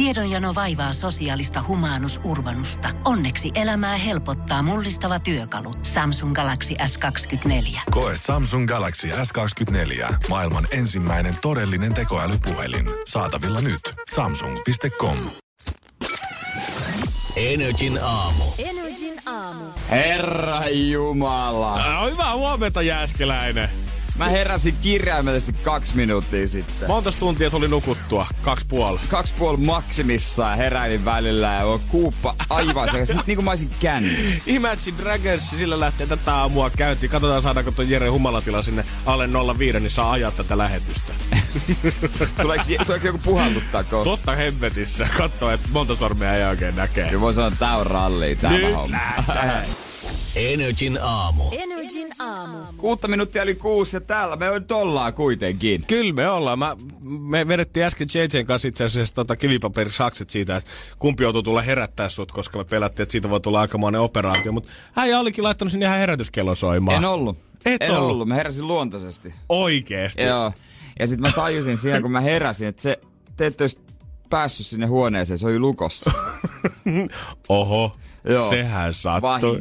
Tiedonjano vaivaa sosiaalista humanus-urbanusta. Onneksi elämää helpottaa mullistava työkalu. Samsung Galaxy S24. Koe Samsung Galaxy S24. Maailman ensimmäinen todellinen tekoälypuhelin. Saatavilla nyt. Samsung.com. NRJ:n aamu. NRJ:n aamu. Herra Jumala. Hyvää huomenta, Jääskeläinen. Mä heräsin kirjaimellisesti 2 minuuttia sitten. Montas tuntia tuli nukuttua? 2,5. 2,5 maksimissaan heräilin välillä ja on kuuppa aivan sekas. Nyt niinku mä oisin kännissä. Imagine Dragons, sillä lähtee tätä aamua käyntiin. Katsotaan saadaanko tuon Jere humalatila sinne alle 05, niin saa ajaa tätä lähetystä. Tuleeko joku puhaltuttaa kohta? Totta hemmetissä. Katso, että monta sormea ei oikein näkee. Kyllä voi sanoa, että tää on rallia täällä homma. NRJ:n aamu. NRJ:n aamu. 6 minuuttia eli 6 ja täällä me nyt ollaan kuitenkin. Kyllä me ollaan. Me vedettiin äsken JJ:n kanssa itse asiassa kivipaperisakset siitä, että kumpi joutuu tulla herättää sut, koska me pelättiin, että siitä voi tulla aikamoinen operaatio. Mutta äijä olikin laittanut sinne ihan herätyskellon soimaan. En ollut. En ollut. Mä heräsin luontaisesti. Oikeesti? Joo. Ja sit mä tajusin siihen, kun mä heräsin, että te ette ois päässyt sinne huoneeseen, se oli lukossa. Oho. Joo. Sehän sattui.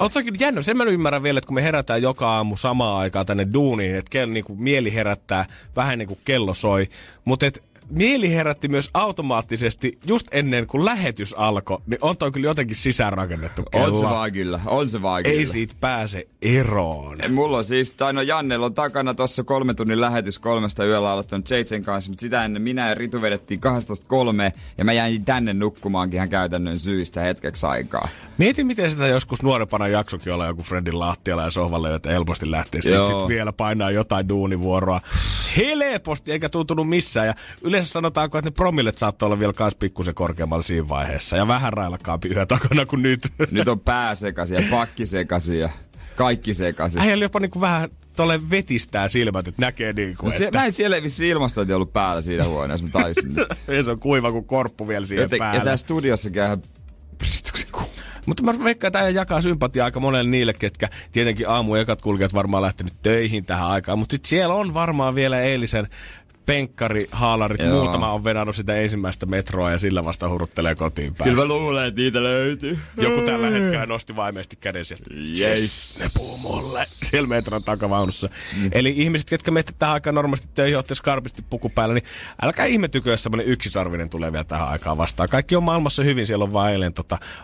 Oletko jännä? Sen mä ymmärrän vielä, että kun me herätään joka aamu samaan aikaan tänne duuniin, että niinku mieli herättää vähän niin kuin kello soi, mutta mieli herätti myös automaattisesti just ennen kuin lähetys alkoi, niin on toi kyllä jotenkin sisäänrakennettu kello. On se vaan kyllä. Ei siitä pääse eroon. Mulla on siis, Jannella on takana tossa 3 tunnin lähetys 3 yöllä aloittanut JJ:n kanssa, mutta sitä ennen minä ja Ritu vedettiin 12.3 ja mä jäin tänne nukkumaankin ihan käytännön syistä hetkeksi aikaa. Mietin miten sitä joskus nuorempana jaksokin olla joku friendin lahtialla ja sohvalle, joten helposti lähtee. Sitten vielä painaa jotain duunivuoroa. Helposti, eikä tuntunut missään ja yleensä sanotaanko, että ne promillet saattaa olla vielä kans pikkusen korkeammalla siinä vaiheessa. Ja vähän railakaampi yhä takana kuin nyt. Nyt on pää sekasia, pakki sekasia, kaikki sekasia. Äijällä jopa niinku vähän tolle vetistää silmät, että näkee niinku, no se, että... Mä en siellä vissi ilmastointi ollut päällä siinä huoneessa, mä taisin nyt. Se on kuiva kuin korppu vielä siihen päälle. Ja tää studiossa käyhän pristuksen kuuluu. Mutta mä veikkaan, että tämä jakaa sympatiaa aika monelle niille, ketkä tietenkin aamu ekat kulkijat varmaan lähtenyt töihin tähän aikaan. Mutta sit siellä on varmaan vielä eilisen... penkkarihaalarit, muutama on venannut sitä ensimmäistä metroa ja sillä vasta huruttelee kotiin päin. Kyllä mä luulen, että niitä löytyy. Joku tällä hetkellä nosti vaimeesti käden sieltä. Yes, ne puhuu mulle. Siellä metron takavaunussa. Mm. Eli ihmiset, ketkä miettii tähän aikaan normaalisti töihin, ottaa skarpisti puku päällä, niin älkää ihmetykö, jos semmoinen yksisarvinen tulee vielä tähän aikaan vastaan. Kaikki on maailmassa hyvin, siellä on vaan eilen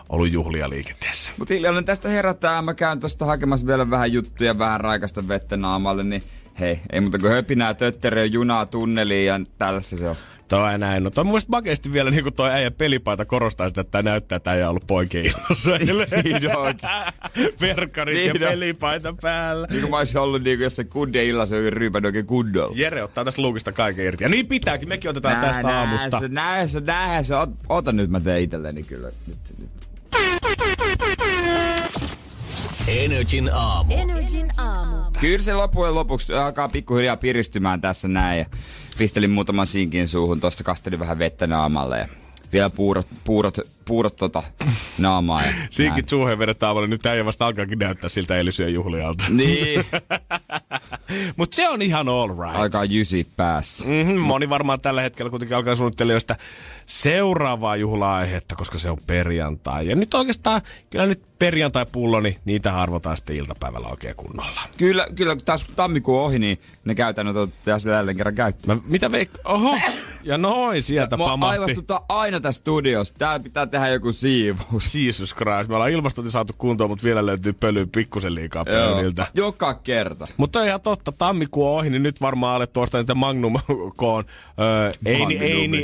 ollut juhlia liikenteessä. Mutta hiljalleen tästä herätään. Mä käyn tosta hakemassa vielä vähän juttuja, vähän raikasta vettä naamalle, niin... Hei, ei muuta kuin höpinää, tötteröä, junaa, tunneliin ja tällaista se on. Toi näin. No toi mun mielestä makeasti vielä niin kuin toi äijän pelipaita korostaa sitä, että tää näyttää, että äijä on ollut poikien ilossa. Verkarit ja pelipaita päällä. Niin kuin mä oisin ollut niin kuin jossain kundien illassa ja ryypännyt oikein kundolla. Jere ottaa tästä luukista kaiken irti. Ja niin pitääkin, mekin otetaan tästä aamusta. Näähän se. Ota nyt, mä teen itelleni kyllä. Nyt. NRJ:n aamu. NRJ:n aamu. Kyllä se loppujen lopuksi alkaa pikkuhiljaa piristymään tässä näin. Ja pistelin muutaman sinkin suuhun, tosta kastelin vähän vettä naamalle ja vielä puurot naamaa. Sinkit suuhun vedetään aavalle, nyt äijä vasta alkaakin näyttää siltä eilisyön juhlialta. Niin. Mut se on ihan all right. Alkaa jysi päässä. Mm-hmm, moni varmaan tällä hetkellä kuitenkin alkaa suunnittelemaan sitä seuraavaa juhla-aihetta, koska se on perjantai. Ja nyt oikeastaan, kyllä nyt perjantai-pullo, niin niitä harvotaan sitten iltapäivällä oikein kunnolla. Kyllä taas kun tammikuun ohi, niin ne käytännöt otetaan sillä jälleen kerran käyttöön. Mitä veikkaa? Oho! Ja noin sieltä pamahti. Mua aivastuttaa aina tässä studiossa. Täällä pitää tehdä joku siivous. Jesus Christ, me ollaan ilmastointi saatu kuntoon, mutta vielä löytyy pölyä pikkusen liikaa pöydiltä. Joka kerta. Mutta ihan totta, tammikuun ohi, niin nyt varmaan alettu ostaa niitä Magnum-koon.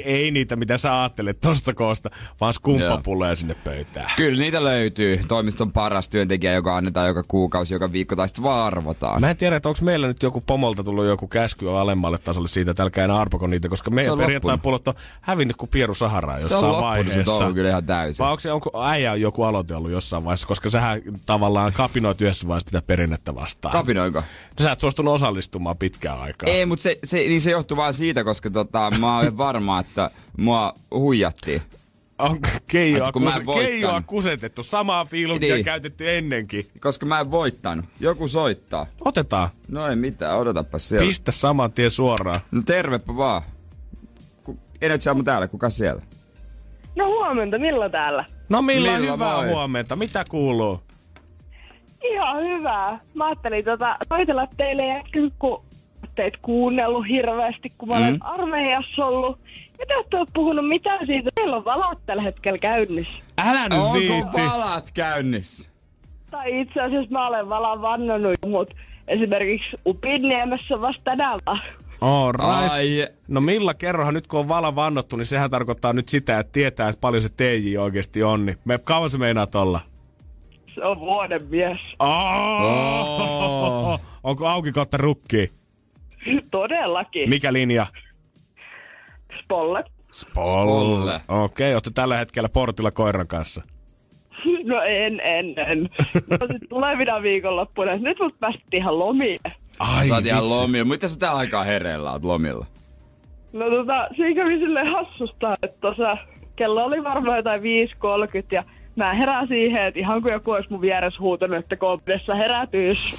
Ei niitä, mitä sä ajattelet tosta koosta, vaan skumppapulloja sinne pöytään. Kyllä niitä löytyy. Toimiston paras työntekijä, joka annetaan joka kuukausi, joka viikko, tai sitten arvotaan. Mä en tiedä, että onko meillä nyt joku pomolta tullut joku käsky alemmalle tasolle siitä, että älkää enää arpoko niitä, koska meidän perjantainpullot on hävinnyt kuin pieru Saharaa jossain vaiheessa. Se on loppunut kyllä ihan täysin. Vai onko äijä joku aloite ollut jossain vaiheessa, koska sähän tavallaan kapinoit yhdessä vaiheessa tätä perinnettä vastaan. Kapinoinko? No, sä et suostunut osallistumaan pitkään aikaa. Ei, mutta se johtuu vaan siitä, koska mä olen varma, että mua huijattiin. On keijoa kusetettu. Samaa fiilunkia käytetty ennenkin. Koska mä en voittanut. Joku soittaa. Otetaan. No ei mitään, odotapa siellä. Pistä saman tien suoraan. No tervepä vaan. NRJ aamu täällä, kuka siellä? No huomenta, Milla täällä. No Milla, hyvää vai? Huomenta. Mitä kuuluu? Ihan hyvää. Mä ajattelin soitella teille jätkin, kun teet kuunnellut hirveästi, kun mä olen armeijassa ollut. Ja te ootte puhunut mitään siitä. Meillä on valot tällä hetkellä käynnissä. Älä nyt viitti. Onko valot käynnissä? Tai itse asiassa mä olen valan vannonut, mut esimerkiksi Upiniemessä vasta tänään vaan. Alright. No Milla, kerrohan nyt kun on vala vannottu, niin sehän tarkoittaa nyt sitä, että tietää, että paljon se TJ oikeesti on. Niin kauan se meinaat olla? Se on vuoden mies. Onko auki kautta rukki? Todellakin. Mikä linja? Spolle. Okei, ootte tällä hetkellä portilla koiran kanssa? No en. No sit tulevina viikonloppuna. Nyt mut päästettiin ihan lomille. Ai vitsi. Mitä sä tää aikaa hereillä oot lomilla? No siinä kävi silleen hassusta, että kello oli varmaan jotain 5:30 ja mä herään siihen, että ihan kun joku olisi mun vieressä huutanut, että koopidessa herätyis.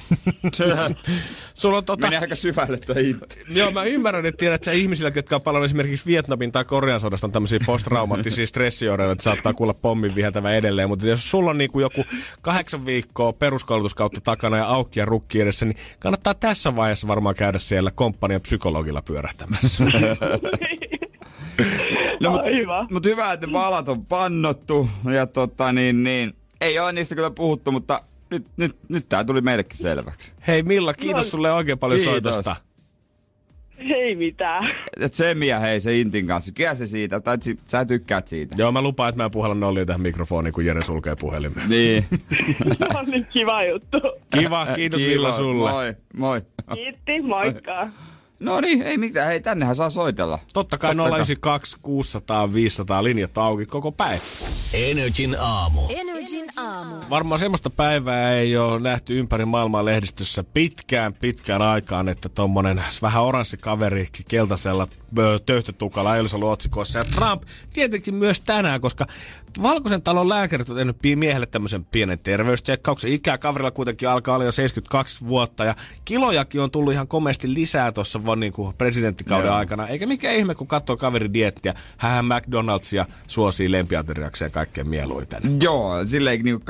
Sulla on Meni aika syvälle toi itse. Joo, mä ymmärrän, että tiedät sä ihmisillä, jotka on paljon esimerkiksi Vietnamin tai Koreansodasta, on tämmöisiä posttraumaattisia stressioireita, että saattaa kuulla pommin viheltävä edelleen. Mutta jos sulla on niinku joku 8 viikkoa peruskoulutuskautta takana ja aukki ja rukki edessä, niin kannattaa tässä vaiheessa varmaan käydä siellä komppanian psykologilla pyörähtämässä. No, mutta hyvä, että valat on pannottu ja ei ole niistä kyllä puhuttu, mutta nyt tää tuli meillekin selväksi. Hei Milla, kiitos sulle oikein paljon soitosta. Ei mitään. Se Intin kanssa. Kyllä se siitä, tai sä tykkäät siitä. Joo, mä lupaan, että mä en puhalla nollia tähän mikrofoniin, kun Jere sulkee puhelimen. Niin. Se on nyt kiva juttu. Kiva, kiitos Milla sulle. Moi. Kiitti, moikka. No niin, ei mitään. Hei, tännehän saa soitella. Totta kai 092 600 500 linjat auki koko päivä. NRJ:n aamu. Varmaan semmoista päivää ei ole nähty ympäri maailmaa lehdistössä pitkään aikaan, että tommonen vähän oranssi kaveri keltaisella töyhtötukalla ei olisi ollut otsikoissa. Ja Trump tietenkin myös tänään, koska Valkoisen talon lääkärit on tehnyt miehelle tämmöisen pienen terveystsekkauksen. Ikää kaverilla kuitenkin alkaa olla jo 72 vuotta ja kilojakin on tullut ihan komeasti lisää tuossa vaan niin kuin presidenttikauden aikana. Eikä mikään ihme, kun katsoo kaverin diettiä. Hänhän McDonald'sia suosii lempiateriakseen kaikkea mieluiten. Joo, silleen niin kuin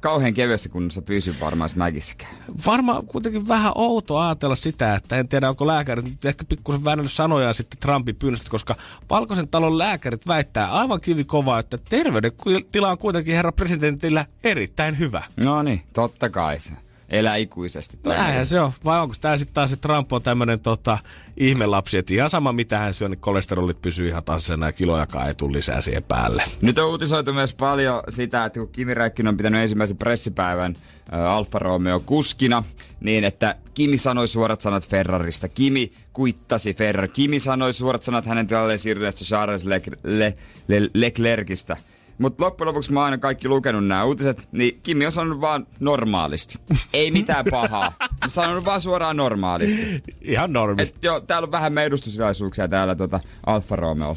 kauhean kevyessä kunnossa pysyy varmaan mäkissäkään. Varmaan kuitenkin vähän outoa ajatella sitä, että en tiedä onko lääkärit ehkä pikkusen väännellyt sanoja sitten Trumpin pyynnöstä, koska Valkoisen talon lääkärit väittää aivan kivikovaa, että terveydentila on kuitenkin herra presidentillä erittäin hyvä. No niin, totta kai se. Elää ikuisesti. Näinhän se on. Vai onko tämä sitten taas se Trump on tämmöinen ihmelapsi, että ihan sama mitä hän syö, niin kolesterolit pysyy ihan tasaisena ja kilojakaan ei tule lisää siihen päälle. Nyt on uutisoitu myös paljon sitä, että kun Kimi Räikkönen on pitänyt ensimmäisen pressipäivän Alfa Romeo kuskina, niin että Kimi sanoi suorat sanat Ferrarista. Kimi kuittasi Ferrari. Kimi sanoi suorat sanat hänen tilalleen siirtyneestä Charles Leclercistä. Mutta loppujen lopuksi mä oon aina kaikki lukenut nämä uutiset, niin Kimi on sanonut vaan normaalisti. Ei mitään pahaa. Sanonut vaan suoraan normaalisti. Ihan normisti. Joo, täällä on vähän edustustilaisuuksia täällä Alfa Romeo.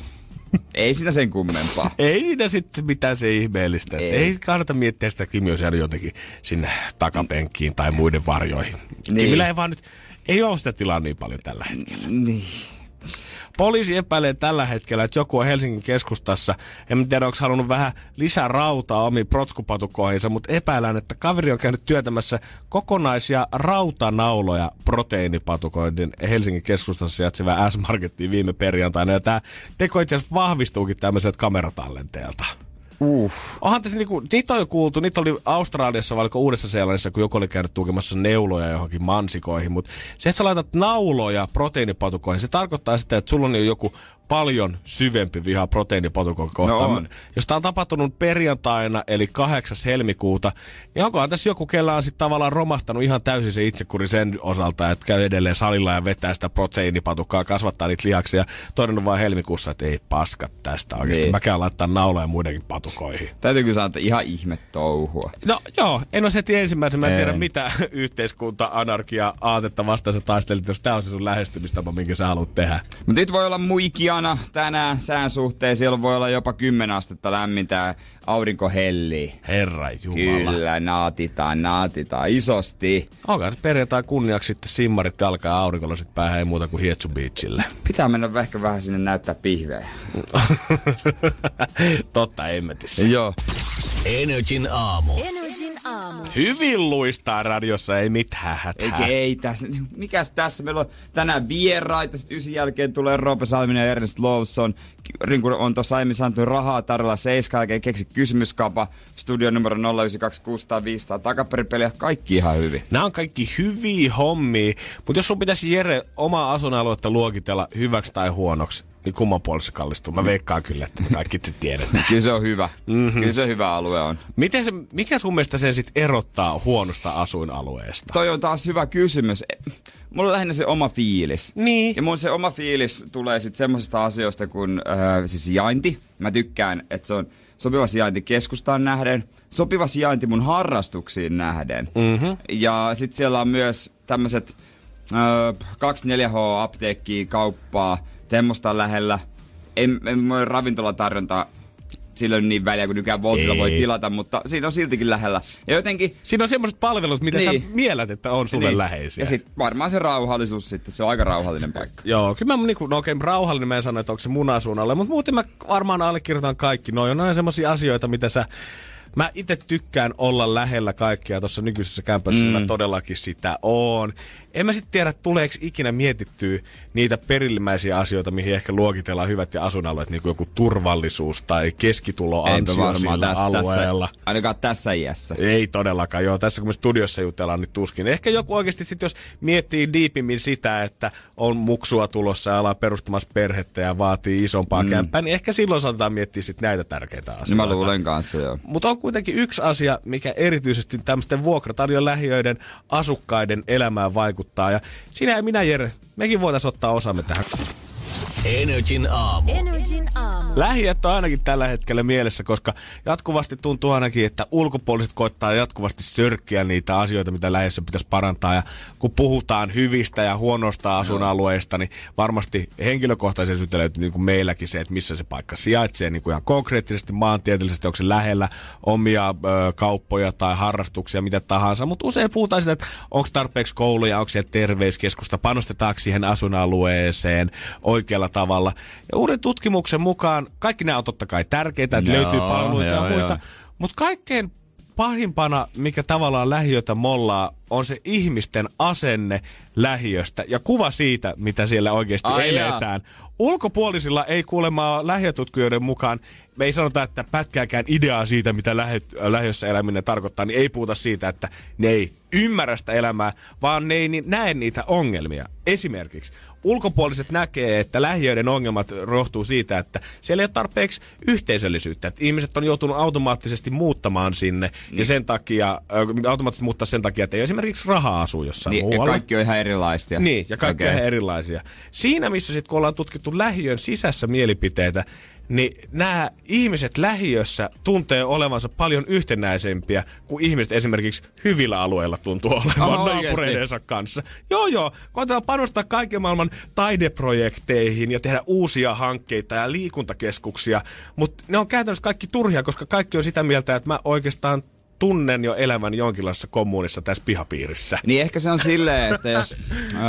Ei siinä sen kummempaa. Ei siinä sitten mitään se ihmeellistä. Ei kannata miettiä sitä, että Kimi on siellä jotenkin sinne takapenkkiin tai muiden varjoihin. Niin. Kimillä ei vaan nyt, ei oo sitä tilaa niin paljon tällä hetkellä. Niin. Poliisi epäilee tällä hetkellä, että joku on Helsingin keskustassa. En tiedä, onko halunnut vähän lisää rautaa omiin protskupatukoihinsa, mutta epäilään, että kaveri on käynyt työtämässä kokonaisia rautanauloja proteiinipatukoiden Helsingin keskustassa sijaitsevää S-Markettiin viime perjantaina. Ja tämä teko itse asiassa vahvistuukin tämmöiseltä kameratallenteelta. Onhan tässä niinku, niitä on jo kuultu, niitä oli Australiassa vai Uudessa-Seelannissa, kun joku oli käynyt tukemassa neuloja johonkin mansikoihin, mutta se, että sä laitat nauloja proteiinipatukoihin, se tarkoittaa sitä, että sulla on jo joku paljon syvempi viha proteiinipatukon kohtaan. No. Jos tää on tapahtunut perjantaina, eli 8. helmikuuta, niin onkohan tässä joku, kellä on sit tavallaan romahtanut ihan täysin se itsekuri sen osalta, että käy edelleen salilla ja vetää sitä proteiinipatukkaa, kasvattaa niitä lihaksia, todennut vaan helmikuussa, että ei paskat tästä oikeesti. Niin. Mä käyn laittaa nauloja muidenkin patukoihin. Täytyy kyllä sanoa, että ihan ihme touhua. No joo, en ole heti ensimmäisen. Mä en tiedä mitä yhteiskunta-anarkia aatetta vastaan sä taistelit, jos tää on se sun lähestymistapa, minkä sä haluat tehdä. Mut nyt voi olla muikia Sateisena tänään sään suhteen, siellä voi olla jopa 10 astetta lämmintä, aurinko hellii. Herra jumala. Kyllä, naatitaan isosti. Onkaan nyt perjantai kunniaksi sitten simmarit alkaa, aurinkolasit päähän, ei muuta kuin Hietsu Beachille. Pitää mennä ehkä vähän sinne näyttää pihveä. Totta, emmetissä. Joo. NRJ:n aamu. Hyvin luistaa radiossa, ei mitään hätää. Ei tässä. Mikäs tässä? Meillä on tänään vieraita. Sitten 9 jälkeen tulee Roope Salminen ja Ernest Lawson. Rinku on tuossa aiemmin saanut rahaa tarjolla 7 jälkeen. Keksi kysymyskapa. Studio numero 0926500. Takaperipeliä. Kaikki ihan hyvin. Nämä on kaikki hyviä hommia. Mutta jos sun pitäisi, Jere, omaa asuinaluetta luokitella hyväksi tai huonoksi, niin kumman puolessa kallistuu? Mä veikkaan kyllä, että me kaikki te tiedetään. Kyllä se on hyvä. Mm-hmm. Kyllä se hyvä alue on. Mikä sun mielestä sen sit erottaa huonosta asuinalueesta? Toi on taas hyvä kysymys. Mulla on lähinnä se oma fiilis. Niin. Ja mun se oma fiilis tulee sit semmosista asioista kuin siis sijainti. Mä tykkään, että se on sopiva sijainti keskustaan nähden. Sopiva sijainti mun harrastuksiin nähden. Mm-hmm. Ja sit siellä on myös tämmöset 24H-apteekkiä, kauppaa. Temmosta lähellä. En voi ravintolatarjontaa silloin niin väliä, kun nykään Voltilla voi tilata, mutta siinä on siltikin lähellä. Ja jotenkin... Siinä on semmoiset palvelut, mitä niin sä mielät, että on sulle niin läheisiä. Ja sit varmaan se rauhallisuus sitten, se on aika rauhallinen paikka. Joo, kyllä mä niinku, no okei, rauhallinen mä en sano, että onko se munasuunnalle, mutta muuten mä varmaan allekirjoitan kaikki. No on aina semmosia asioita, mitä sä... Mä itse tykkään olla lähellä kaikkea tuossa nykyisessä kämpässä, mä todellakin sitä oon. En mä sit tiedä, tuleeko ikinä mietittyä niitä perillimäisiä asioita, mihin ehkä luokitellaan hyvät ja asuinalueet, niin kuin joku turvallisuus tai keskituloansio sillä alueella. Tässä, ainakaan tässä iässä. Ei todellakaan, joo. Tässä kun me studiossa jutellaan, niin tuskin. Ehkä joku oikeasti sit, jos miettii diipimmin sitä, että on muksua tulossa ja ollaan perustamassa perhettä ja vaatii isompaa kämppää, niin ehkä silloin saatetaan miettiä sit näitä tärkeitä asioita. Mä luulen kanssa, joo. Mut on kuitenkin yksi asia, mikä erityisesti tämmöisten vuokratarjon lähiöiden asukkaiden elämään vaikuttaa. Ja sinä ja minä, Jere, mekin voitaisiin ottaa osamme tähän. NRJ:n aamu. Lähiöt on ainakin tällä hetkellä mielessä, koska jatkuvasti tuntuu ainakin, että ulkopuoliset koittaa jatkuvasti sörkkiä niitä asioita, mitä lähiössä pitäisi parantaa. Ja kun puhutaan hyvistä ja huonoista asuinalueista, niin varmasti henkilökohtaisen syytä löytyy niin kuin meilläkin se, että missä se paikka sijaitsee niin kuin ihan konkreettisesti, maantieteellisesti, onko se lähellä omia kauppoja tai harrastuksia, mitä tahansa. Mutta usein puhutaan sitä, että onko tarpeeksi kouluja, onko siellä terveyskeskusta, panostetaanko siihen asuinalueeseen oikealla tavalla. Ja uuden tutkimuksen mukaan kaikki nämä on totta kai tärkeitä, että löytyy palveluita ja muita. Mutta kaikkein pahimpana, mikä tavallaan lähiötä mollaa, on se ihmisten asenne lähiöstä ja kuva siitä, mitä siellä oikeasti eletään. Ulkopuolisilla ei kuulemaa lähiötutkijoiden mukaan, me ei sanota, että pätkääkään ideaa siitä, mitä lähiössä eläminen tarkoittaa, niin ei puhuta siitä, että ne ei ymmärrä sitä elämää, vaan ne ei näe niitä ongelmia. Esimerkiksi ulkopuoliset näkee, että lähiöiden ongelmat johtuu siitä, että siellä ei ole tarpeeksi yhteisöllisyyttä. Että ihmiset on joutunut automaattisesti muuttamaan sinne ja sen takia, automaattisesti muuttaa sen takia, että ei esimerkiksi rahaa asuu jossain muualla. Ja kaikki on ihan erilaisia. Niin, ja kaikki on ihan erilaisia. Siinä, missä sitten kun ollaan tutkittu lähiön sisässä mielipiteitä, niin nämä ihmiset lähiössä tuntee olevansa paljon yhtenäisempiä kuin ihmiset esimerkiksi hyvillä alueilla tuntuu olevan naapureidensa kanssa. Joo, koetetaan panostaa kaiken maailman taideprojekteihin ja tehdä uusia hankkeita ja liikuntakeskuksia, mutta ne on käytännössä kaikki turhia, koska kaikki on sitä mieltä, että mä oikeastaan tunnen jo elämän jonkinlaisessa kommunissa tässä pihapiirissä. Niin ehkä se on silleen, että jos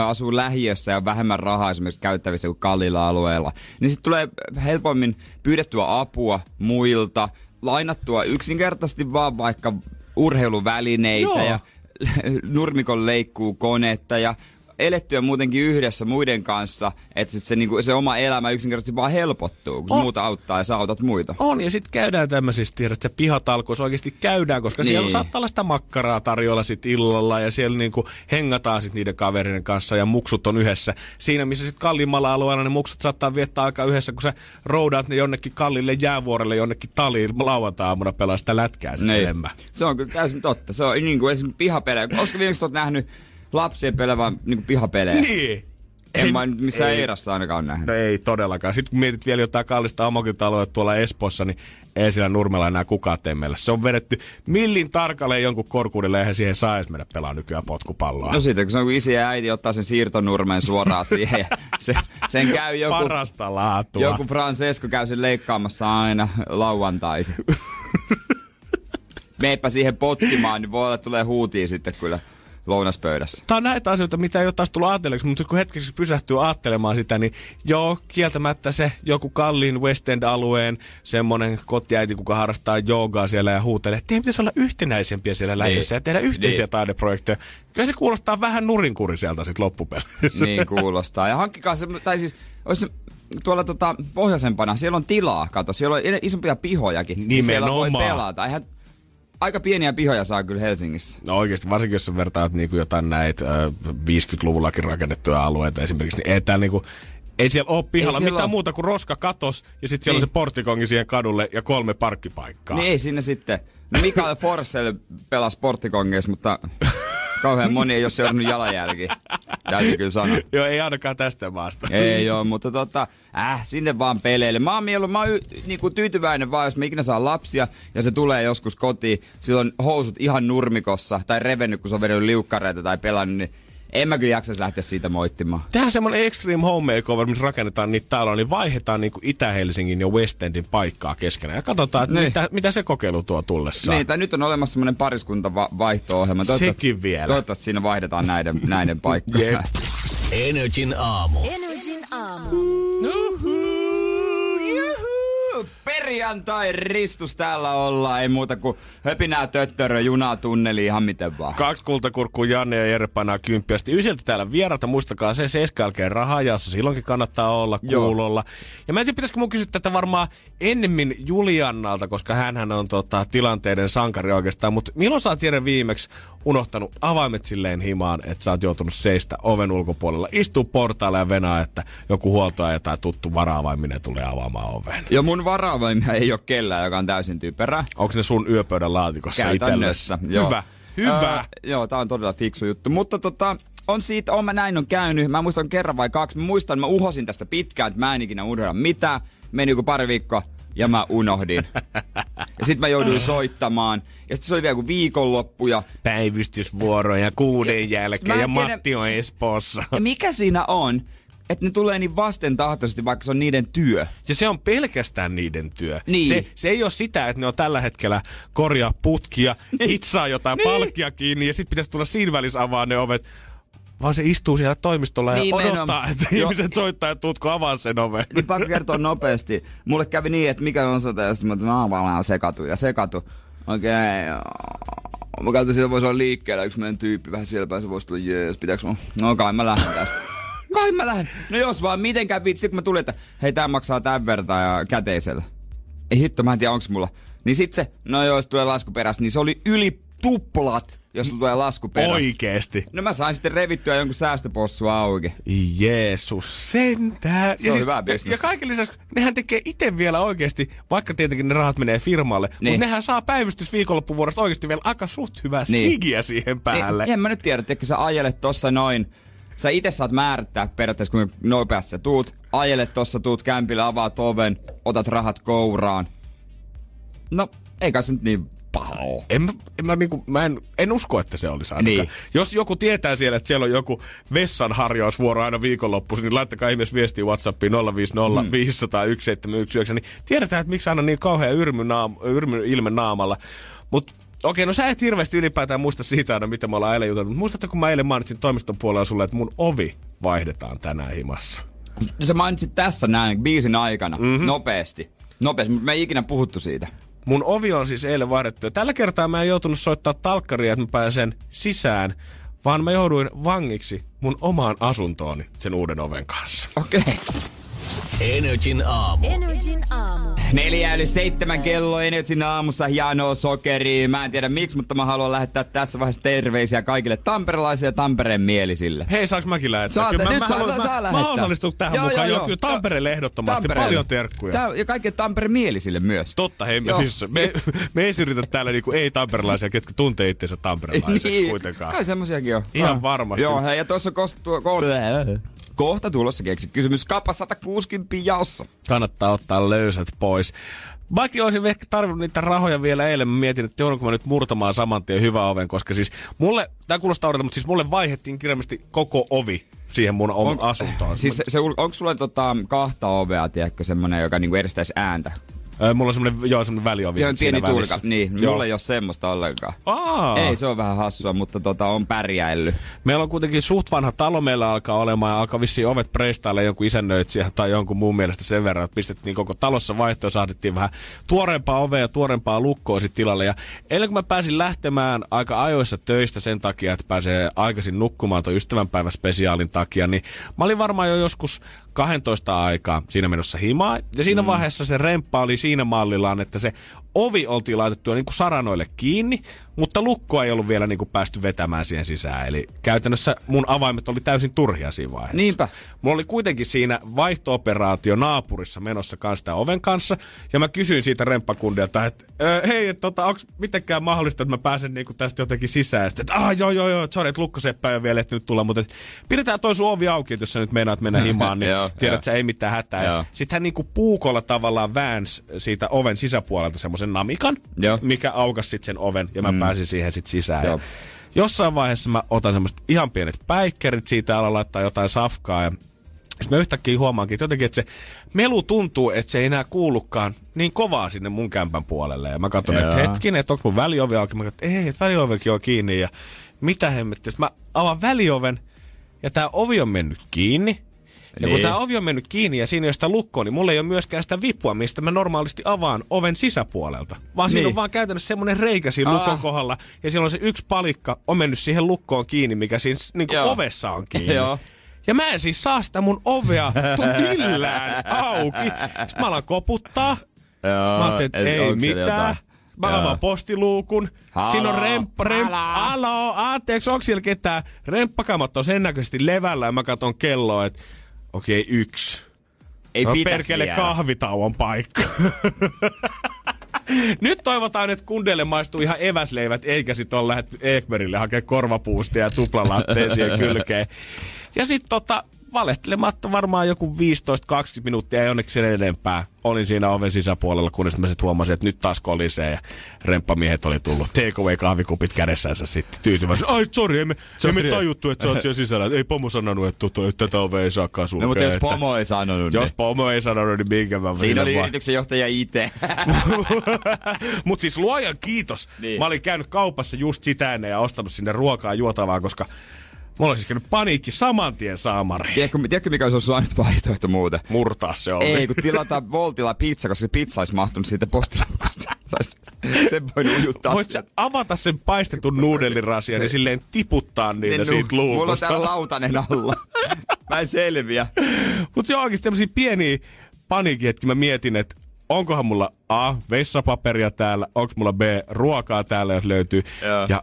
asuu lähiössä ja on vähemmän rahaa esimerkiksi käyttävissä kuin kalliilla alueella, niin sitten tulee helpommin pyydettyä apua muilta, lainattua yksinkertaisesti vaan vaikka urheiluvälineitä ja nurmikon leikkuukonetta ja elettyä muutenkin yhdessä muiden kanssa, että sit se, niinku, se oma elämä yksinkertaisesti vaan helpottuu, kun muuta auttaa ja sä autat muita. On, ja sitten käydään tämmöisissä, tiedät, se pihatalkoissa oikeasti käydään, koska siellä saattaa olla sitä makkaraa tarjolla sit illalla, ja siellä niinku hengataan sit niiden kaverien kanssa, ja muksut on yhdessä. Siinä, missä sit kalliimmalla alueella ne muksut saattaa viettää aikaa yhdessä, kun sä roudaat ne jonnekin kallille jäävuorelle, jonnekin taliin lauantai-aamuna pelaa sitä lätkää sit enemmän. Se on kyllä täysin totta. Se on niin kuin esimerkiksi pihapelejä. Olisiko viimeksi oot nähnyt lapsien pelevän niinku pihapelejä? Niin. En mä nyt missään Eirassa ainakaan nähnyt. No ei todellakaan. Sitten kun mietit vielä jotain kallista omakotitaloa tuolla Espoossa, niin ei siellä nurmella enää kukaan temmellä. Se on vedetty millin tarkalleen jonkun korkuudelle, eihän siihen saa edes mennä pelaa nykyään potkupalloa. No sitten, kun se on, kun isi ja äiti ottaa sen siirtonurmen suoraan siihen. Sen käy joku... Parasta laatua. Joku Francesco käy sen leikkaamassa aina lauantaisin. Meipä siihen potkimaan, niin voi olla, että tulee huutia sitten kyllä. Lounaspöydässä. Tää on näitä asioita, mitä ei ole taas tullut ajatteleeksi, mutta kun hetkeksi pysähtyy ajattelemaan sitä, niin joo, kieltämättä se joku kalliin West End-alueen semmonen kotiäiti, kuka harrastaa joogaa siellä ja huutelee, että ei pitäisi olla yhtenäisempiä siellä lähdössä ja tehdä yhteisiä taideprojekteja. Kyllä se kuulostaa vähän nurinkuriselta sit loppupeleissä. Niin kuulostaa. Ja hankkikaa se, tai siis, olisi tuolla pohjoisempana, siellä on tilaa, kato, siellä on isompia pihojakin. Nimenomaan. Siellä voi pelata. Eihän aika pieniä pihoja saa kyllä Helsingissä. No oikeesti, varsinkin jos sä vertaat niinku jotain näitä 50-luvullakin rakennettuja alueita esimerkiksi, niin ei täällä niinku... Ei siellä ole pihalla siellä mitään muuta kuin roska katos ja sitten siellä on se porttikongi siihen kadulle ja 3 parkkipaikkaa. Niin ei sinne sitten. No Mikael Forssell pelasi porttikongeissa, mutta kauhean moni ei ole seurannut jalanjälkiä. Täytyy kyllä sanoa. Joo, ei ainakaan tästä maasta. Ei joo, mutta sinne vaan peleille. Mä oon niinku tyytyväinen vaan, jos mä ikinä saan lapsia ja se tulee joskus kotiin. Silloin housut ihan nurmikossa tai revennyt, kun se on vedennyt liukkareita tai pelannut, niin en mä kyllä jaksaisi lähteä siitä moittimaan. Tähän semmonen extreme home makeover, missä rakennetaan niitä taloja, niin vaihdetaan niinku Itä-Helsingin ja West Endin paikkaa keskenään. Ja katsotaan, että mitä se kokeilu tuo tullessaan. Niin, tai nyt on olemassa semmonen pariskuntavaihto-ohjelma. Sekin vielä. Toivottavasti siinä vaihdetaan näiden paikkaa. Yep. NRJ:n aamu. NRJ:n aamu. Perjantai ristus täällä ollaan, ei muuta kuin höpinää töttörö, junaa, tunneli, ihan miten vaan. 2 kultakurkkuu Janne ja Jere panaa kymppiästi. Ysiltä täällä vierata, muistakaa se 7 jälkeen rahajaossa, silloinkin kannattaa olla kuulolla. Joo. Ja mä en tiedä, pitäisikö mun kysyä tätä varmaan ennemmin Juliannalta, koska hänhän on tilanteiden sankari oikeastaan, mutta milloin sä oot Jere viimeksi unohtanut avaimet silleen himaan, että sä oot joutunut seistä oven ulkopuolella, istuu portailla ja venaa, että joku huoltoaja tai tuttu varaavaiminen tulee avaamaan oven. Ja mun varaavaimia ei ole kellään, joka on täysin typerä. Onko ne sun yöpöydän laatikossa itsellesi? Hyvä. Joo, tää on todella fiksu juttu, mutta on siitä, mä näin on käynyt, mä muistan kerran vai 2, mä uhosin tästä pitkään, että mä en ikinä unohda mitään, meni joku pari viikkoa. Ja mä unohdin. Ja sit mä jouduin soittamaan. Ja sit se oli vielä joku viikonloppuja. Päivystysvuoroja 6 jälkeen ja Matti on Espoossa. Ja mikä siinä on? Että ne tulee niin vastentahtoisesti, vaikka se on niiden työ. Ja se on pelkästään niiden työ. Niin. Se ei ole sitä, että ne on tällä hetkellä korjaa putkia, hitsaa jotain palkkia kiinni ja sit pitäisi tulla siinä välissä avaa ne ovet. Vaan se istuu siellä toimistolla ja odottaa, että ihmiset soittaa ja tuutko avaa sen oven. Niin pakko kertoa nopeasti. Mulle kävi niin, että mikä on sota, ja sitten mä oon vaan sekatu. Okei. Mä katsoin, siellä voisi olla liikkeellä yksi meidän tyyppi vähän siellä päin. Se voisi tulla, jees, pitääks mun? No kai mä lähden tästä. No jos vaan, mitenkään vitsi, kun mä tulin, että hei tää maksaa tän vertaa ja käteisellä. Ei hitto, mä en tiedä onks mulla. Niin sit se, no joo, jos tulee lasku perässä, niin se oli yli tuplat. Jos tulee lasku perässä. Oikeesti? No mä sain sitten revittyä jonkun säästöpossua auki. Jeesus sentään. Se on siis, hyvä business. Ja kaiken lisäksi nehän tekee itse vielä oikeesti, vaikka tietenkin ne rahat menee firmalle, mutta nehän saa päivystysviikonloppuvuorosta oikeesti vielä aika suht hyvää sigiä siihen päälle. En mä nyt tiedä, että sä ajelet tossa noin. Sä itse saat määrittää periaatteessa, kun nopeasti sä tuut. Ajelet tossa, tuut kämpillä, avaat oven, otat rahat kouraan. No, eikä se nyt niin... Paho. En usko, että se olisi ainakaan. Niin. Jos joku tietää siellä, että siellä on joku vessanharjausvuoro aina viikonloppuisin, niin laittakaa ihmeessä viestiä WhatsAppiin 050 501 719, niin tiedetään, että miksi aina niin kauhean yrmy ilme naamalla. Mut okei, no sä et hirveästi ylipäätään muista siitä aina, mitä me ollaan eilen juteltu, mutta muistatko, kun mä eilen mainitsin toimiston puolella sulle, että mun ovi vaihdetaan tänään himassa? Sä mainitsit tässä näin biisin aikana, nopeasti, mutta me ei ikinä puhuttu siitä. Mun ovi on siis eilen vaihdettu ja tällä kertaa mä en joutunut soittaa talkkaria, että mä pääsen sisään, vaan mä jouduin vangiksi mun omaan asuntooni sen uuden oven kanssa. Okei. NRJ:n aamu. NRJ:n aamu. 6:47 kello NRJ:n aamussa, hienoa sokeria. Mä en tiedä miksi, mutta mä haluan lähettää tässä vaiheessa terveisiä kaikille tamperelaisille ja Tampereen mielisille. Hei, saaks mäkin lähettää? Mä osallistun tähän mukaan. Joo, kyllä Tampereelle ehdottomasti. Paljon terkkuja. Ja kaikille Tampereen mielisille myös. Totta, hei. Me ei yritä täällä niinku ei-tamperelaisia, ketkä tuntee itseensä tamperelaiseksi kuitenkaan. Kai semmosiakin on. Ihan varmasti. Joo, hei, ja tuossa Kohta tulossa keksi kysymys. Kappa 160 jaossa. Kannattaa ottaa löysät pois. Vaikka olisin ehkä tarvinnut niitä rahoja vielä eilen, mä mietin, että joudunko mä nyt murtamaan saman tien hyvän oven, koska siis mulle, tää kuulostaa odotelta, mutta siis mulle vaihettiin kirjallisesti koko ovi siihen mun oman asuntoon. Siis onko sulla kahta ovea, tiedätkö, semmonen, joka niinku edistäisi ääntä? Mulla on semmonen väliovi. Se on pieni tulka, niin. Joo. Mulla ei oo semmoista ollenkaan. Aa. Ei, se on vähän hassua, mutta on pärjäillyt. Meillä on kuitenkin suht vanha talo, meillä alkaa olemaan ja alkaa vissiin ovet preistailla jonkun isännöitsijä tai jonkun muun mielestä sen verran, että pistettiin koko talossa vaihtoa, saadettiin vähän tuoreempaa ovea ja tuoreempaa lukkoa sit tilalle. Ja eilen kun mä pääsin lähtemään aika ajoissa töistä sen takia, että pääsee aikaisin nukkumaan ton ystävänpäivän spesiaalin takia, niin mä olin varmaan jo joskus 12 aikaa siinä menossa himaa. Ja siinä vaiheessa se remppa oli siinä mallillaan, että se ovi oltiin laitettu niin kuin saranoille kiinni, mutta lukkoa ei ollut vielä niin kuin päästy vetämään siihen sisään. Eli käytännössä mun avaimet oli täysin turhia siinä vaiheessa. Niinpä. Mulla oli kuitenkin siinä vaihto-operaatio naapurissa menossa kanssa oven kanssa. Ja mä kysyin siitä remppakundelta, että hei, että onko mitenkään mahdollista, että mä pääsen niin kuin tästä jotenkin sisään. Sitten, että joo, sorry, että lukkoseppä ei ole vielä ehtinyt tulla, mutta pidetään toi sun ovi auki, jos sä nyt meinaat mennä himaan, niin tiedät sä, ei mitään hätää. Sitten hän niin kuin puukolla tavallaan väänsi siitä oven sisäpuolelta semmoisen namikan, mikä aukasi sitten sen oven ja mä pääsin siihen sitten sisään. Ja jossain vaiheessa mä otan semmoiset ihan pienet päikkerit siitä, ala laittaa jotain safkaa ja sitten mä yhtäkkiä huomaankin, että jotenkin, että se melu tuntuu, että se ei enää kuulukaan niin kovaa sinne mun kämpän puolelle. Ja mä katson, että hetkinen, että onko mun väliovi auki? Mä katson, että ei, että väliovikin on kiinni ja mitä hemmettiä. Mä avaan välioven ja tää ovi on mennyt kiinni. Ja niin. Kun tää ovi on mennyt kiinni ja siinä ei ole sitä lukkoa, niin mulla ei ole myöskään sitä vipua, mistä mä normaalisti avaan oven sisäpuolelta. Vaan siinä on vaan käytännössä semmonen reikä siinä lukon kohdalla. Ja silloin se yksi palikka on mennyt siihen lukkoon kiinni, mikä siinä niinku ovessa on kiinni. Ja mä en siis saa sitä mun ovea millään auki. Sitten mä alan koputtaa. Mä ajattelin, että ei mitään. Mä avaan postiluukun. Halo. Siinä on halo, anteeksi, onko siellä ketään? Remppakamat on sen näköisesti levällä ja mä katson kelloa, että okei, 1. Ei no, perkele vielä. Kahvitauon paikka. Nyt toivotaan, että kundeille maistuu ihan eväsleivät, eikä sit ole lähdetty Ekberille hakea korvapuustia ja tuplalatteen siihen kylkeen. Ja sit valehtelematta varmaan joku 15-20 minuuttia, ei onneksi sen enempää. Olin siinä oven sisäpuolella, kunnes mä sit huomasin, että nyt taas kolisee ja remppamiehet oli tullut. Take away kahvikupit kädessänsä sitten tyytyväisenä. Ai, sori, emme tajuttu, että sä oot siellä sisällä. Ei pomo sanonut, että tätä ovea ei saakaan sulkea. No, mutta jos pomo ei sanonut. Jos pomo ei sanonut, niin minkä mä siinä oli yrityksen johtaja itse. Mut siis luojan kiitos. Niin. Mä olin käynyt kaupassa just sitä ennen ja ostanut sinne ruokaa juotavaa, koska mulla olisi käynyt paniikki saman tien saamariin. Tiedätkö mikä olisi ainut vaihtoehto muuten? Murtaa se oli. Ei, kun tilataan Voltilla pizza, koska se pizza olisi mahtunut siitä postilukusta. Sen voi ujuttaa. Voit sä avata sen paistetun nuudelirasian ja silleen tiputtaa niitä siitä luukusta. Mulla on täällä lautanen alla. Mä en selviä. Mut johonkin tämmösiä pieniä paniikkihetkiä mä mietin, että onkohan mulla A, vessapaperia täällä, onko mulla B, ruokaa täällä, jos löytyy. Ja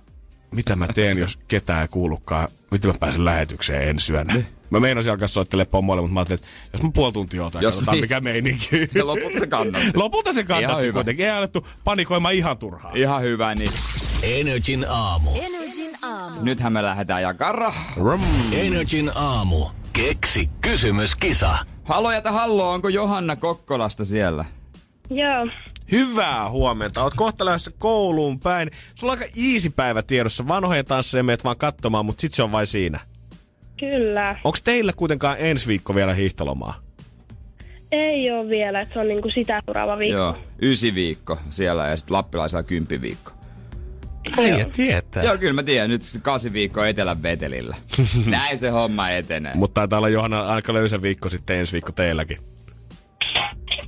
mitä mä teen, jos ketään ei kuulukaan? Miten mä pääsen lähetykseen ensi yönä? Mä meinasin alkaa soittelemaan pomoille, mutta mä ajattelin, että jos mä puoli tuntia otan, katsotaan mikä meininki. Ja lopulta se kannatti. Ihan kuitenkin. Ei alettu panikoimaan ihan turhaan. Ihan hyvä, niin. NRJ:n aamu. Nythän me lähdetään jakaa rahaa. NRJ:n aamu. Keksi kysymyskisa. Hallo, onko Johanna Kokkolasta siellä? Joo. Hyvää huomenta. Oot kohta lähdössä kouluun päin. Sulla on aika easy päivä tiedossa. Vanhojen tansseja meet vaan katsomaan, mutta sit se on vain siinä. Kyllä. Onks teillä kuitenkaan ensi viikko vielä hiihtolomaa? Ei oo vielä, että se on niinku sitä seuraava viikko. Joo, 9 viikko siellä ja sit lappilaisella 10 viikko. Ei tietää. Joo, kyllä mä tiedän. Nyt 8 viikkoa etelän vetelillä. Näin se homma etenee. Mutta taitaa olla Johanna aika löysä viikko sitten ensi viikko teilläkin.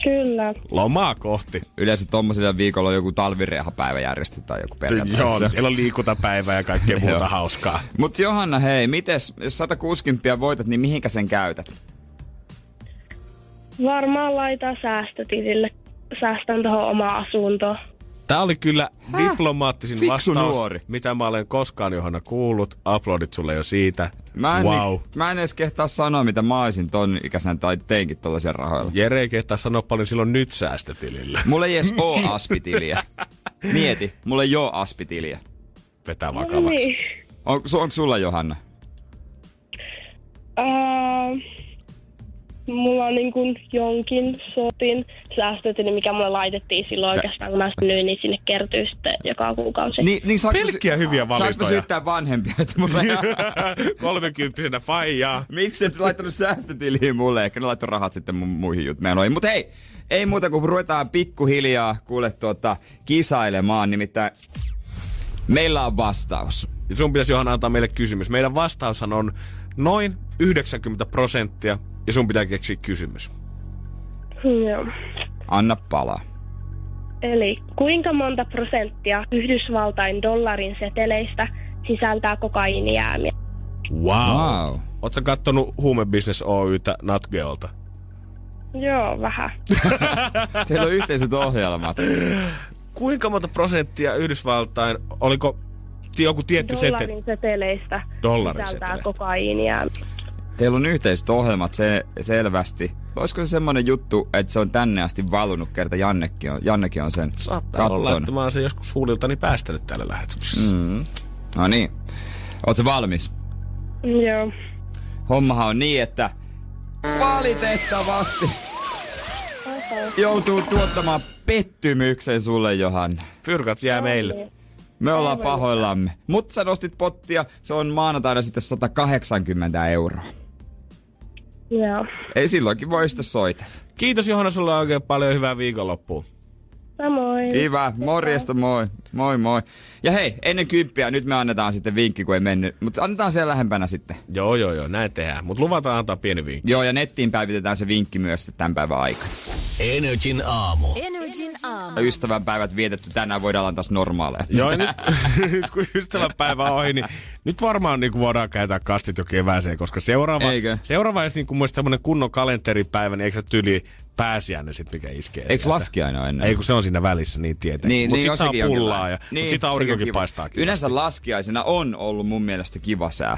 Kyllä. Lomaa kohti. Yleensä tommosilla viikolla on joku talvirehapäivä järjestetty tai joku perjantai. Joo, siellä on liikuntapäivä ja kaikkea muuta hauskaa. Mut Johanna, hei, mites, jos 160 voitat, niin mihinkä sen käytät? Varmaan laitan säästötilille. Säästän tohon omaan asuntoon. Tää oli kyllä diplomaattisin vastaus, mitä mä olen koskaan Johanna kuullut. Aplodit sulle jo siitä. Mä en edes kehtaa sanoa, mitä mä oisin ton ikäisenä tai teinkin tollasia rahoilla. Jere ei kehtaa sanoa paljon silloin nyt säästötilillä. Mulla ei edes oo aspitiliä. Mieti, mulla ei oo aspitiliä. Vetää vakavaksi. Onko sulla, Johanna? mulla on niin kuin jonkin sortin säästötili, mikä mulle laitettiin silloin oikeastaan, kun mä synyin, niin sinne kertyy sitten joka kuukausi. Niin pelkkiä hyviä valintoja. Saanko syyttää vanhempia, että mulla ei ole 30-vuotiaana faijaa? Miksi et laittanut säästötiliin mulle? Ehkä ne laittoi rahat sitten muihin juttuihin. Mutta hei, ei muuta kuin ruvetaan pikkuhiljaa kuule kisailemaan, nimittäin meillä on vastaus. Ja sun pitäisi Johanna antaa meille kysymys. Meidän vastaushan on noin 90%. Ja sun pitää keksiä kysymys. Joo. Anna palaa. Eli kuinka monta prosenttia Yhdysvaltain dollarin seteleistä sisältää kokainijäämiä? Wow. Oot sä kattonut Huumebusiness Oy:tä Nat Geolta? Joo, vähän. Teillä on yhteiset ohjelmat. Kuinka monta prosenttia Yhdysvaltain, oliko joku tietty seteleistä sisältää kokainijäämiä? Teillä on yhteiset ohjelmat selvästi. Olisiko se semmonen juttu, että se on tänne asti valunut kerta, Jannekin on sen saattaa olla, että mä oon sen joskus huuliltani päästänyt täällä lähetyksessä. Mm-hmm. No niin. Ootko valmis? Joo. Hommahan on niin, että valitettavasti joutuu tuottamaan pettymyksen sulle, Johanna. Fyrkat jää meille. Me ollaan pahoillamme. Mutta sä nostit pottia, se on maanantaina sitten 180 €. Joo. Ei silloinkin voi sitä soitella. Kiitos Johanna, sulla on oikein paljon, hyvää viikonloppua. Samoin. Hyvä, morjesta, moi. Moi moi. Ja hei, ennen kymppiä, nyt me annetaan sitten vinkki, kun ei mennyt. Mutta annetaan siellä lähempänä sitten. Joo, näin tehdään. Mutta luvataan antaa pieni vinkki. Joo, ja nettiin päivitetään se vinkki myös tämän päivän aikana. NRJ:n aamu. Ystävänpäivät vietetty, tänään voidaan olla taas normaaleja. Joo, nyt kun ystävänpäivä on ohi, niin nyt varmaan niin voidaan käyttää kastit jo kevääseen, koska seuraava olisi niin muista semmoinen kunnon kalenteripäivä, niin eikö se tyli pääsiäinen sit, mikä iskee? Eikö laskiainen ole ennen? Ei, kun se on siinä välissä, niin tietenkin. Niin, mutta niin, sit saa pullaa, ja, niin, mutta sit aurinkokin paistaa. Yleensä laskiaisena on ollut mun mielestä kiva sää.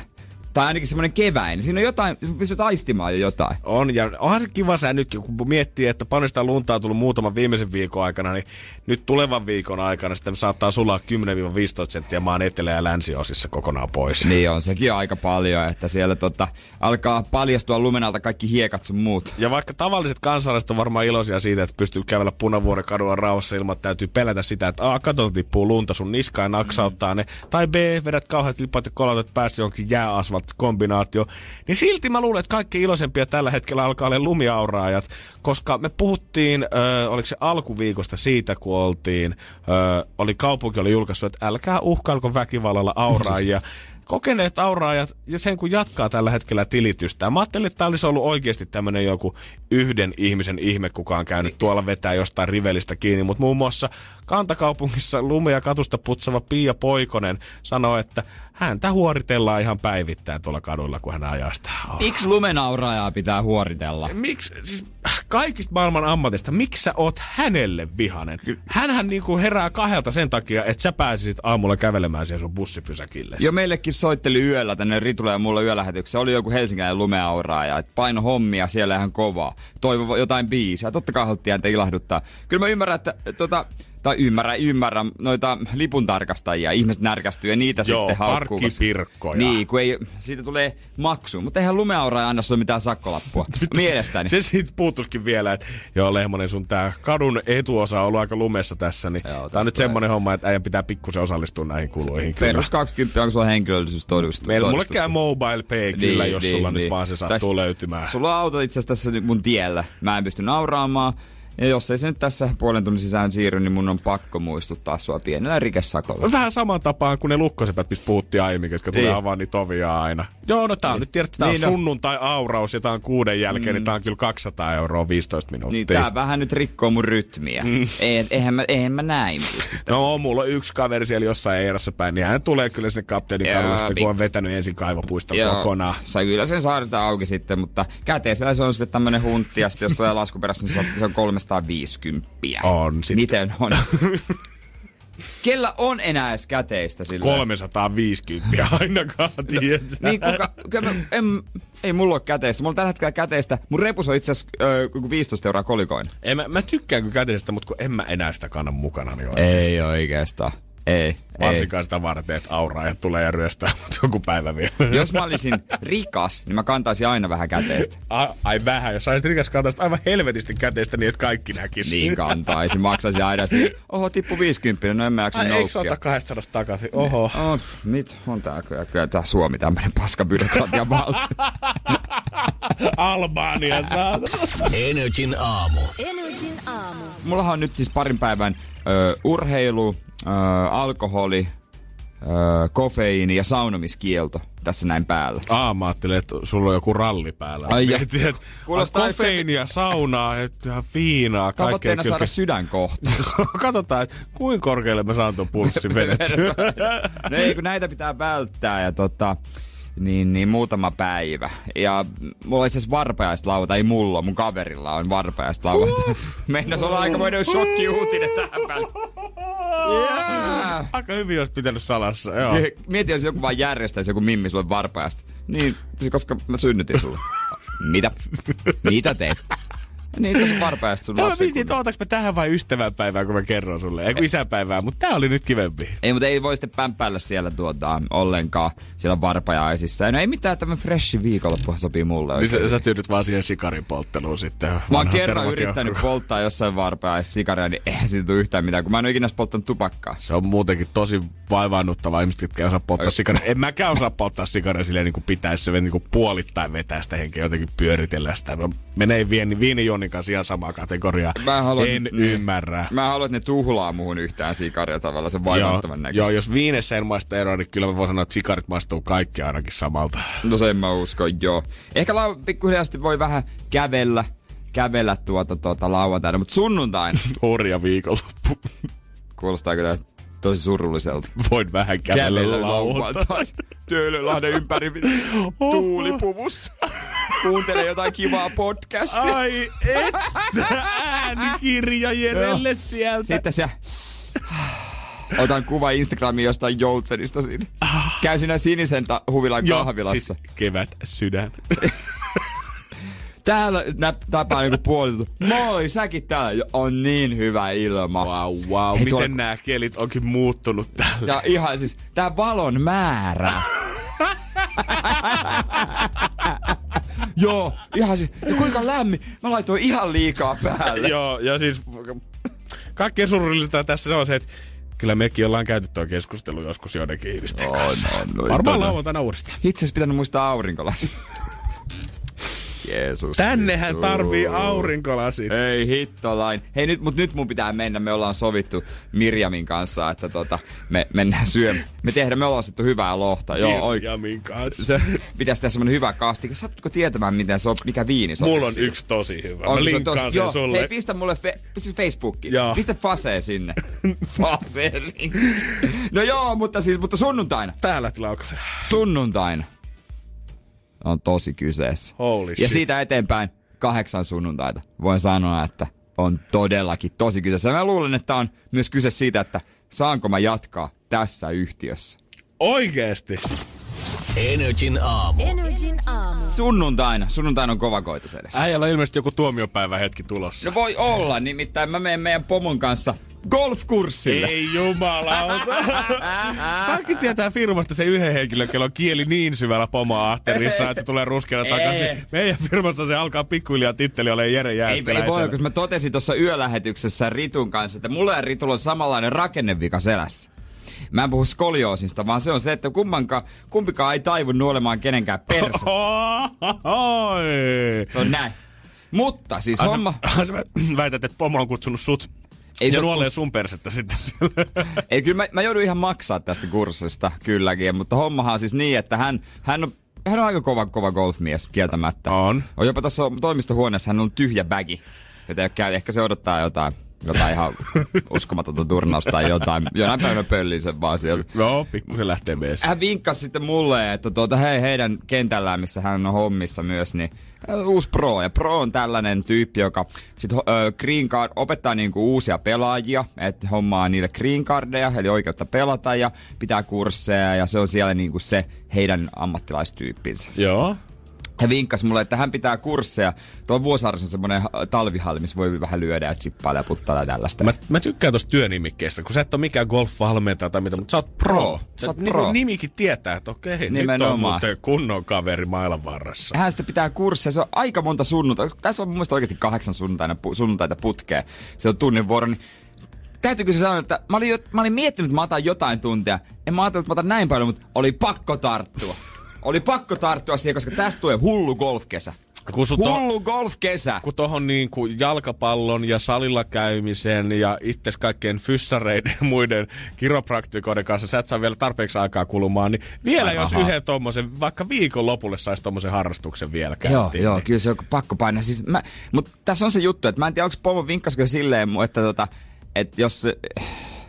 Tai ainakin semmoinen keväinen. Siinä on jotain, pystyt aistimaan jo jotain. On, ja onhan se kiva sää nytkin, kun miettii, että paljon sitä lunta on tullut muutaman viimeisen viikon aikana, niin nyt tulevan viikon aikana sitten saattaa sulaa 10-15 senttiä maan etelä- ja länsiosissa kokonaan pois. Niin on, sekin on aika paljon, että siellä alkaa paljastua lumenalta kaikki hiekat sun muut. Ja vaikka tavalliset kansalaiset on varmaan iloisia siitä, että pystyy kävellä Punavuoren kadulla rauhassa ilman, että täytyy pelätä sitä, että A, katolta tippuu lunta sun niskaan naksauttaa ne, tai B, vedät kauheat lipat ja kolautet päästä johonkin jääasvalta kombinaatio, niin silti mä luulen, että kaikki iloisempia tällä hetkellä alkaa olla lumiauraajat, koska me puhuttiin, oliko se alkuviikosta siitä, kun oltiin, kaupunki oli julkaissut, että älkää uhkailko väkivallalla auraajia. Kokeneet auraajat, ja sen kun jatkaa tällä hetkellä tilitystä. Mä ajattelin, että tää olisi ollut oikeesti tämmönen joku yhden ihmisen ihme, kuka on käynyt tuolla vetää jostain rivelistä kiinni, mutta muun muassa kantakaupungissa lumea katusta putsava Pia Poikonen sanoi, että häntä huoritellaan ihan päivittäin tuolla kadulla, kun hän ajaa sitä. Miksi lumenauraajaa pitää huoritella? Miksi? Siis kaikista maailman ammatista, miksi sä oot hänelle vihanen? Hänhän niinku herää kahdelta sen takia, että sä pääsisit aamulla kävelemään siihen sun bussipysäkille. Jo meillekin soitteli yöllä tänne Ritulle ja mulle yölähetyksessä. Oli joku helsinkiläinen lumeauraaja, että paino hommia siellä ihan kovaa. Toivo jotain biisiä. Totta kai haluttiin häntä ilahduttaa. Kyllä mä ymmärrän, että ymmärrän noita lipuntarkastajia. Ihmiset närkästyy ja niitä sitten haukkuu. Joo, parkkipirkkoja. Niin, kun ei, siitä tulee maksu. Mutta eihän lumeauraaja anna sulle mitään sakkolappua. Mielestäni. Se siitä puuttuisikin vielä, että joo Lehmonen, sun tää kadun etuosa on ollut aika lumessa tässä. Niin joo, tää on nyt semmonen homma, että äijän pitää pikkusen osallistua näihin kuluihin. Perus 20, onko sulla henkilöllisyystodistus? Meillä mulle käy mobile pay kyllä, niin, jos niin, sulla niin, nyt vaan se sattuu löytymään. Sulla on auto itseasiassa tässä nyt mun tiellä. Mä en pysty nauraamaan. Ja jos ei se nyt tässä puolen tunnin sisään siirry, niin mun on pakko muistuttaa sua pienellä rikesakolla. Vähän samaan tapaan kuin ne lukkosepät, mistä puhuttiin aiemmin, jotka tulee avaan niitä ovia aina. Joo, no tää on nyt tiedät, tää on sunnuntai-auraus ja tää on 6 jälkeen, niin tää on kyllä 200 € 15 minuuttia. Niin tää vähän nyt rikkoo mun rytmiä. Eihän mä näin. No mulla on yksi kaveri siellä jossain Eirassa päin, niin hän tulee kyllä sinne kapteenin kadulle sitten, kun on vetänyt ensin kaivopuiston kokonaan. Sai kyllä sen saarta auki sitten, mutta käteisellä se on sitten tämmönen huntti ja sitten jos tulee laskuperässä, niin se on 350. On sitten. Miten on? Kellä on enää edes käteistä silleen? 350 ainakaan, tiedätkö? Niin, ei mulla ole käteistä. Mulla on tällä hetkellä käteistä. Mun repus on itse asiassa 15 € kolikoina. Mä tykkään kyllä käteistä, mutta kun en mä enää sitä kannan mukana. Niin ei oikeastaan. Ei. Varsinkaan sitä varten, että auraaja tulee ja ryöstää mut joku päivä vielä. Jos mä olisin rikas, niin mä kantaisin aina vähän käteistä. Ai vähän. Jos olisit rikas, kantaisit aivan helvetisti käteistä niin, että kaikki näkisi. Niin kantaisin. Maksaisin aina siihen. Oho, tippu 50, no en mä jaksa noukkia. Ai eikö ota 200 takaisin? Oho. Nyt on tää kyllä tää Suomi tämmönen paskabyrokratia valti. Albania saada. NRJ:n aamu. NRJ:n aamu. Mullahan on nyt siis parin päivän urheilu, alkoholi, kofeiini ja saunomiskielto tässä näin päällä. Mä ajattelin, että sulla on joku ralli päällä. Kofeiinia, saunaa, viinaa, kaikkea. Tavoitteena saada sydänkohtaus. Katsotaan, että kuinka korkealle mä saan tuon pulssin vedettyä. No ei, kun näitä pitää välttää ja niin muutama päivä. Ja mulla on itse asiassa varpajaislauta, ei mulla, mun kaverilla on varpajaislauta. Meinas olla aikamoinen shokkiuutinen tähän päälle. Yeah. Aika hyvin olisi pitänyt salassa, joo. Mieti, jos joku vaan järjestäisi joku mimmi sulle varpaajasta. Niin, koska mä synnytin sulle. Mitä? Mitä teet? Niin, tässä on varpaajasta sun lapsi. Mä mietin, että ootaks mä tähän vai ystävänpäivään, kun mä kerron sulle. Ei kun isänpäivään, mutta tää oli nyt kivempi. Ei, mutta ei voi sitten pämpäillä siellä ollenkaan. Siellä varpajaisissa. No ei mitään, tämmönen freshi viikonloppuhan sopii mulle oikein. Niin sä tyydyt vaan siihen sikarin poltteluun sitten. Mä oon kerran yrittänyt polttaa jossain varpajaisissa sikaria, niin eihän siitä tule yhtään mitään, kun mä en ole ikinä polttanut tupakkaa. Se on muutenkin tosi vaivaannuttavaa. Ihmiset, jotka ei osaa polttaa sikaria. En mäkään osaa polttaa sikaria silleen niin kuin pitäisi. Se niin kuin puolittain vetää sitä henkeä, jotenkin pyöritellä sitä. Mä menee viinijuonnin kanssa ihan samaa kategoriaa. En ymmärrä. Mä haluan, että ne tuhlaa muuhun yhtään sikaria tavalla. Se vaivaannuttavan näköistä. Joo, jos viinessä en maista eroa, niin kyllä mä voin sanoa, että sikarit maistuu kaikki ainakin samalta. No sen mä uskon, joo. Ehkä pikkuhiljaa voi vähän kävellä lauantaina, mutta sunnuntaina. Horja viikonloppu. Kuulostaa kyllä tosi surulliselta. Voin vähän kävellä lauantaina. Töölönlahden ympäri tuulipuvussa. Kuuntele jotain kivaa podcastia. Ai että äänikirja Jerelle sieltä. Sitten se... Otan kuva Instagramiin jostain Joutsenista sinne. Käyn siinä sinisen huvilan kahvilassa. Joo, kevät sydän. Täällä tapaa niinku puolittu. Moi, säkin täällä. On niin hyvä ilma. Wow. Hei, miten nää kielit onkin muuttunut täällä. Ja ihan siis, tää valon määrä. Joo, ihan siis. Ja kuinka lämmin. Mä laitoin ihan liikaa päälle. Joo, ja siis kaikkein surullista tässä se on se, että kyllä mekin ollaan käyty tuo keskustelu joskus joidenkin ihmisten kanssa. Varmaan lauantaina uudestaan. Itse asiassa pitänyt muistaa aurinkolasit. Jeesus. Tännehän tarvii aurinkolasit. Ei hittolain. Hei nyt, mut nyt mun pitää mennä. Me ollaan sovittu Mirjamin kanssa, että me mennään syömään. Me ollaan sittu hyvää lohta. Mirjamin kanssa. Se pitäis tehdä semmonen hyvä kastike. Saatko tietämään, miten mikä viini sopisi? Mulla on yksi tosi hyvä. Mä linkkaan sen sulle. Hei, pistä mulle Facebookiin. Joo. Pistä fasee sinne. Faseli. No joo, mutta sunnuntaina. Täällä tilaukalla. Sunnuntaina. On tosi kyseessä. Holy shit. Ja siitä eteenpäin 8 sunnuntaita. Voin sanoa, että on todellakin tosi kyseessä. Mä luulen, että on myös kyse siitä, että saanko mä jatkaa tässä yhtiössä. Oikeesti? NRJ:n aamu. NRJ:n aamu. Sunnuntaina on kova koitos edessä. Äijällä on ilmeisesti joku tuomiopäivä hetki tulossa. No voi olla, nimittäin mä menen meidän pomon kanssa golfkurssille. Ei jumalauta. Kaikki tietää firmasta se yhden henkilön, kello on kieli niin syvällä pomo-ahterissa, että se tulee ruskeana takaisin. Meidän firmasta se alkaa pikkuhiljaa titteli olemaan Jere Jääskeläisellä. Ei voi, koska mä totesin tuossa yölähetyksessä Ritun kanssa, että mulla ja Ritulla on samanlainen rakennevika selässä. Mä en puhu skolioosista, vaan se on se, että kumpikaan ei taivu nuolemaan kenenkään persettä. Se on näin. Mutta siis homma... Väität, että pomo on kutsunut sut. Ei se nuolee sun persettä sitten siellä. Ei, kyllä mä joudun ihan maksaa tästä kurssista kylläkin, mutta hommahan on siis niin, että hän on aika kova golfmies kieltämättä. On jopa tuossa toimistohuoneessa hän on tyhjä bagi, joten ehkä se odottaa jotain ihan uskomatonta turnausta tai jotain. Jonain päivänä pölliin sen vaan sieltä. No, pikkusen lähtee meessä. Hän vinkkasi sitten mulle, että hei, heidän kentällään, missä hän on hommissa myös, niin uusi pro. Ja pro on tällainen tyyppi, joka sit green card opettaa niinku uusia pelaajia, että hommaa niille green cardeja, eli oikeutta pelata ja pitää kursseja. Ja se on siellä niinku se heidän ammattilaistyyppinsä. Joo. Hän vinkkasi mulle, että hän pitää kursseja. Tuo Vuosaarissa on semmoinen talvihalli, missä voi vähän lyödä ja chippailla ja puttailla ja tällaista. Mä tykkään tosta työnimikkeestä, kun sä et ole mikään golf-valmentaja tai mitä, mutta sä oot pro. Sä oot pro. Nimikin tietää, että okei, nimenomaan. Nyt on muuten kunnon kaveri mailan varressa. Hän sitä pitää kursseja, se on aika monta sunnuntaita. Tässä on mun mielestä oikeasti 8 sunnuntaita putkea. Se on tunnin vuoro, niin täytyykö se sanoa, että mä olin miettinyt, että mä otan jotain tuntia. En mä ajatellut, että mä otan näin paljon, mutta oli pakko tarttua. Oli pakko tarttua siihen, koska tästä tulee hullu golfkesä. Hullu golfkesä! Kun tohon niinku jalkapallon ja salilla käymisen ja itses kaikkien fyssareiden ja muiden kiropraktikoiden kanssa sä et saa vielä tarpeeksi aikaa kulumaan, niin vielä jos yhden tommosen, vaikka viikon lopulle saisi tommosen harrastuksen vielä käyntiin. Joo, niin. Kyllä se on pakko painaa. Siis mutta tässä on se juttu, että mä en tiedä, onko Pomo vinkkasiko silleen, että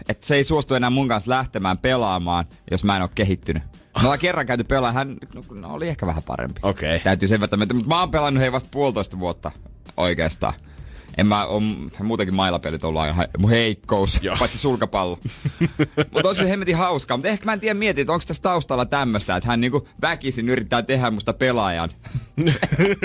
että se ei suostu enää mun kanssa lähtemään pelaamaan, jos mä en oo kehittynyt. Me ollaan kerran käyty pelaamaan, hän oli ehkä vähän parempi. Okei. Täytyy sen verran, mutta mä oon pelannut vasta 1,5 vuotta oikeastaan. En mä on muutenkin mailapelit ollaan ihan mun heikkous, paitsi sulkapallo. Mutta on se hemmetin hauskaa, mutta ehkä mä en tiedä mietin, että onko tässä taustalla tämmöstä, että hän niinku väkisin yrittää tehdä musta pelaajan.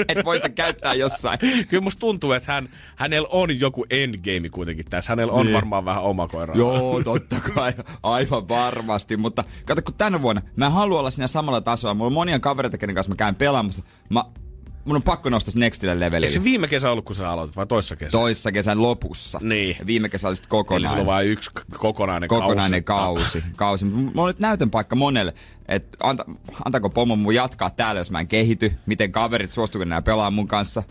Et voi sitä käyttää jossain. Kyllä musta tuntuu, että hänellä on joku endgame kuitenkin tässä. Hänellä on varmaan vähän oma koira. Joo, totta kai. Aivan varmasti. Mutta kato, kun tänä vuonna mä haluan olla siinä samalla tasolla. Mulla on monia kavereita, kenen kanssa mä käyn pelaamassa. Mun on pakko nostaa se nextille levelille. Eikö se viime kesä ollut, kun sä aloitit, vai toissa kesä? Toissa kesän lopussa. Niin. Viime kesä oli sitten kokonainen. Eli sulla on vain yksi kokonainen kausi. Mulla on nyt näytön paikka monelle. Että antaako pomon mun jatkaa täällä, jos mä en kehity. Miten kaverit suostuuko nää pelaa mun kanssa.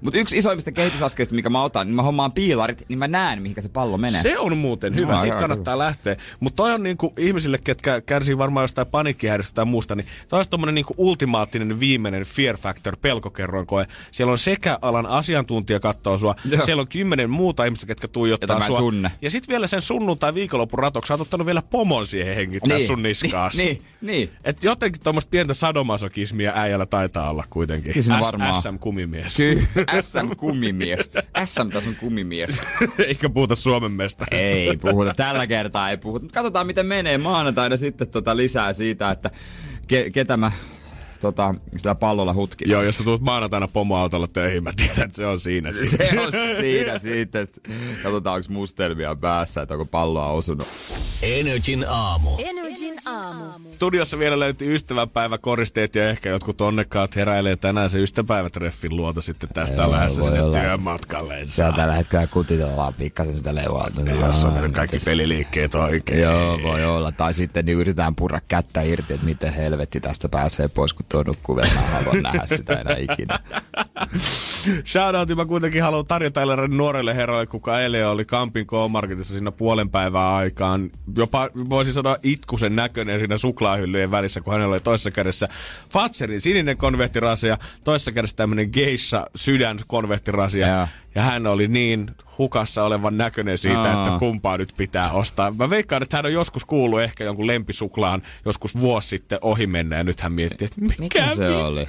Mut yksi isoimmista kehitysaskelista, mikä mä otan, niin mä hommaan piilarit, niin mä näen, mihinkä se pallo menee. Se on muuten hyvä, siitä kannattaa lähteä. Mut toi on niinku ihmisille, ketkä kärsii varmaan jostain paniikkihäiriöstä tai muusta, niin toi on tommonen niinku ultimaattinen viimeinen fear factor -pelkokerroinkoe. Siellä on sekä alan asiantuntija kattoo sua, siellä on 10 muuta ihmistä, ketkä tuijottaa sua. Ja sit vielä sen sunnuntai viikonlopun ratoksi, sä oot ottanut vielä pomon siihen hengittää sun niskaas. Niin. Et jotenkin tommoista pientä sadomasokismia äijällä taitaa olla kuitenkin. SM-kumimies. SM-kumimies. SM-tason kumimies. Eikä puhuta Suomen mestarista. Ei puhuta. Tällä kertaa ei puhuta. Katsotaan, miten menee maanantaina sitten lisää siitä, että ketä mä sillä pallolla hutkin. Joo, jos sä tulet maanantaina pomoautolla töihin, mä tiedän, että se on siinä. Se on siinä sitten. Katsotaan, onko mustelmia päässä, että onko palloa osunut. NRJ:n aamu. Studiossa vielä löytyy ystävänpäiväkoristeet ja ehkä jotkut onnekkaat heräilee tänään se ystävänpäivätreffin luota sitten tästä on lähdössä sinne työmatkalleensa. Se on tällä hetkellä kutitellaan pikkasen sitä leuaa. Jos on mennyt kaikki peliliikkeet oikein. Joo, voi olla. Tai sitten niin yritetään purra kättä irti, että miten helvetti tästä pääsee pois, kun tuo nukkuu vielä. Mä haluan nähdä sitä enää ikinä. Shoutoutin mä kuitenkin haluan tarjota nuorelle herralle, kuka eilen oli Kampin K-Marketissa siinä puolen päivää aikaan. Jopa voisin sanoa itkusen näköinen siinä suklaahyllyjen välissä, kun hänellä oli toisessa kädessä Fatserin sininen konvehtirasi ja toisessa kädessä tämmönen geisha sydän konvehtirasi. Ja hän oli niin hukassa olevan näköinen siitä, että kumpaa nyt pitää ostaa. Mä veikkaan, että hän on joskus kuullut ehkä jonkun lempisuklaan joskus vuosi sitten ohi mennä. Ja nyt hän miettii, että mikä se oli?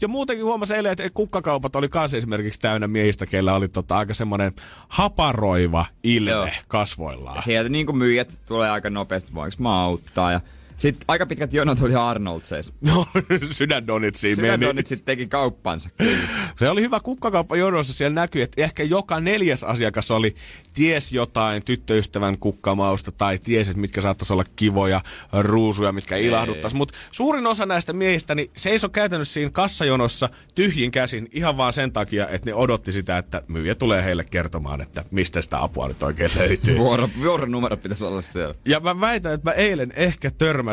Ja muutenkin huomasin eilen, että kukkakaupat oli kanssa esimerkiksi täynnä miehistä, keillä oli aika semmoinen haparoiva ilme kasvoillaan. Ja sieltä niin kuin myyjät tulee aika nopeasti, voinko mä auttaa ja... Sitten aika pitkät jonot oli Arnoldseissa. No, Sydändonitsiin meni. Sydändonitsit teki kauppansa. Se oli hyvä kukkakauppa jonossa. Siellä näkyi, että ehkä joka 4. asiakas oli ties jotain tyttöystävän kukkamausta tai ties, että mitkä saattaisi olla kivoja ruusuja, mitkä ilahduttaisi. Mutta suurin osa näistä miehistä niin seisoi käytännössä siinä kassajonossa tyhjin käsin ihan vaan sen takia, että ne odotti sitä, että myyjä tulee heille kertomaan, että mistä sitä apua nyt oikein löytyy. Vuoronumero pitäisi olla siellä. Ja mä väitän, että mä eilen ehkä törmäsin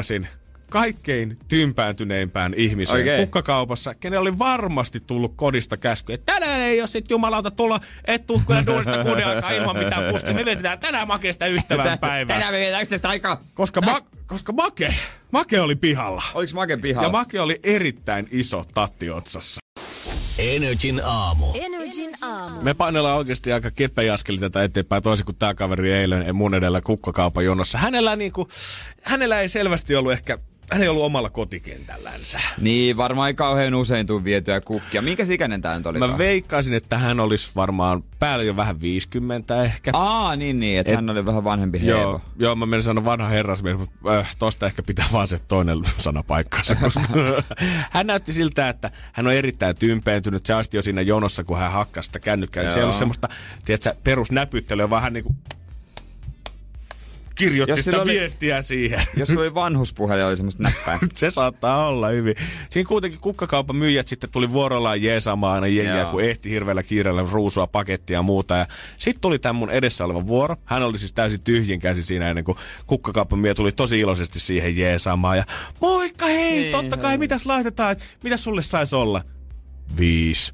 kaikkein tympääntyneimpään ihmiseen kukkakaupassa, kenellä oli varmasti tullut kodista käsky, että tänään ei ole sit jumalauta tulla, et tuut kyllä duunista kuuden aikaa ilman mitään puskia. Me vietetään tänään makeista ystävänpäivää. Tänään me vietetään yhteistä aikaa. Koska make oli pihalla. Oliks Make pihalla? Ja Make oli erittäin iso tatti otsassa. NRJ:n aamu. Me painellaan oikeasti aika kepeä askeli tätä eteenpäin, toisin kuin tää kaveri eilen mun edellä kukkakaupan jonossa. Hänellä ei selvästi ollut ehkä hän ei ollut omalla kotikentällänsä. Niin, varmaan ei kauhean usein tule vietyä kukkia. Minkäs ikäinen tää nyt oli? Mä veikkaisin, että hän olisi varmaan päällä jo vähän 50 ehkä. Aa, niin, että hän oli vähän vanhempi hevo. Joo, mä menen sanoa vanha herrasmies, mutta tosta ehkä pitää vaan se toinen sana paikkansa. Hän näytti siltä, että hän on erittäin tympeentynyt. Se asti jo siinä jonossa, kun hän hakkas sitä kännykkää. Se ei ollut semmoista, tiedätkö, perusnäpyttelyä, vaan hän niinku... Kirjoitti sitä viestiä siihen. Jos oli vanhuspuhe ja oli semmoista näppää. Se saattaa olla hyvin. Siinä kuitenkin kukkakaupan myyjät sitten tuli vuorollaan jeesaamaan aina jengiä, kun ehti hirveällä kiireellä ruusua pakettia ja muuta. Ja sitten tuli tämän mun edessä oleva vuoro. Hän oli siis täysin tyhjin käsi siinä ennen kuin kukkakaupan myyjä tuli tosi iloisesti siihen jeesaamaan. Ja moikka hei, totta kai, mitäs laitetaan, että mitäs sulle saisi olla? 5.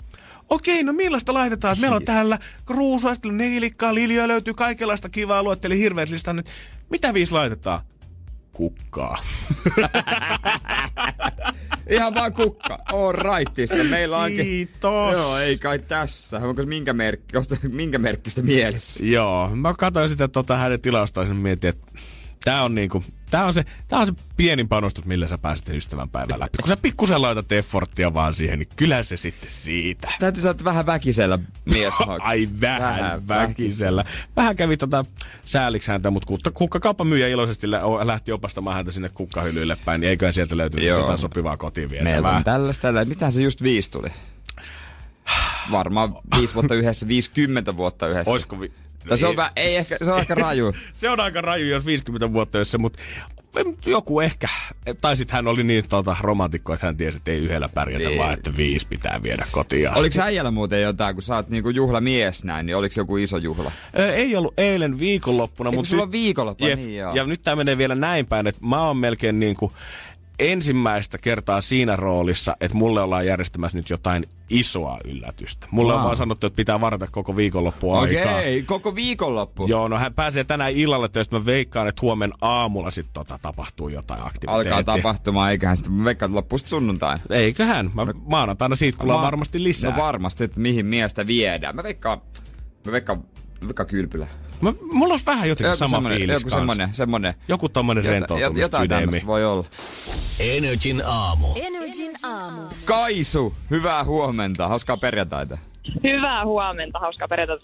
Okei, no millaista laitetaan? Meillä on täällä ruusua, sitten on neilikkaa, liljoja, löytyy kaikenlaista kivaa, luetteli hirveät listan. Mitä 5 laitetaan? Kukkaa. Ihan vaan kukka. On raittista. Meillä onkin... Kiitos. Joo, ei kai tässä. Onko minkä merkkistä mielessä? Joo, mä katsoin sitä hänen tilaustaan ja mietin, että tää on se pienin panostus, millä sä pääset ystävän päivän läpi. Kun sä pikkusen laitat efforttia vaan siihen, niin kyllä se sitten siitä. Täytyy saada vähän väkisellä mies. Ai vähän väkisellä. Vähän kävi sääliksi häntä, mutta kukkakauppamyyjä iloisesti lähti opastamaan häntä sinne kukkahyllylle päin. Niin eiköhän sieltä löytynyt jotain sopivaa kotiin vietävää. Meillä on tällaista. Mistähän se just 5 tuli? Varmaan 5 vuotta yhdessä, 50 vuotta yhdessä. Oisko se on aika raju. Se on aika raju, jos 50 vuotta yhdessä, mutta joku ehkä. Tai sitten hän oli niin romantikko, että hän tiesi, että ei yhdellä pärjätä, vaan että 5 pitää viedä kotiin asti. Oliko äijällä muuten jotain, kun sä oot niinku juhlamies näin, niin oliko joku iso juhla? Ei ollut eilen viikonloppuna. Eikö sulla on viikonloppu? Niin joo. Ja nyt tää menee vielä näin päin, että mä oon melkein niinku... ensimmäistä kertaa siinä roolissa, että mulle ollaan järjestämässä nyt jotain isoa yllätystä. Mulle on vaan sanottu, että pitää varata koko viikonloppu aikaa. Okei, koko viikonloppu? Joo, no hän pääsee tänään illalle, että mä veikkaan, että huomen aamulla sitten tapahtuu jotain aktiviteettia. Alkaa tapahtumaan, eiköhän sitten veikkaan loppu sitten sunnuntain. Eiköhän. Mä maanantaina siitä kuullaan varmasti lisää. No varmasti, että mihin miestä viedään. Mä veikkaan kylpylä. Mulla olisi vähän jotenkin sama fiilis joku semmonen. Joku tommonen rentoutumista sydämiin. Jotain tämmöstä voi olla. NRJ:n aamu. NRJ:n aamu. Kaisu, hyvää huomenta. Hauskaa perjantaita. Hyvää huomenta. Hauskaa perjantaita.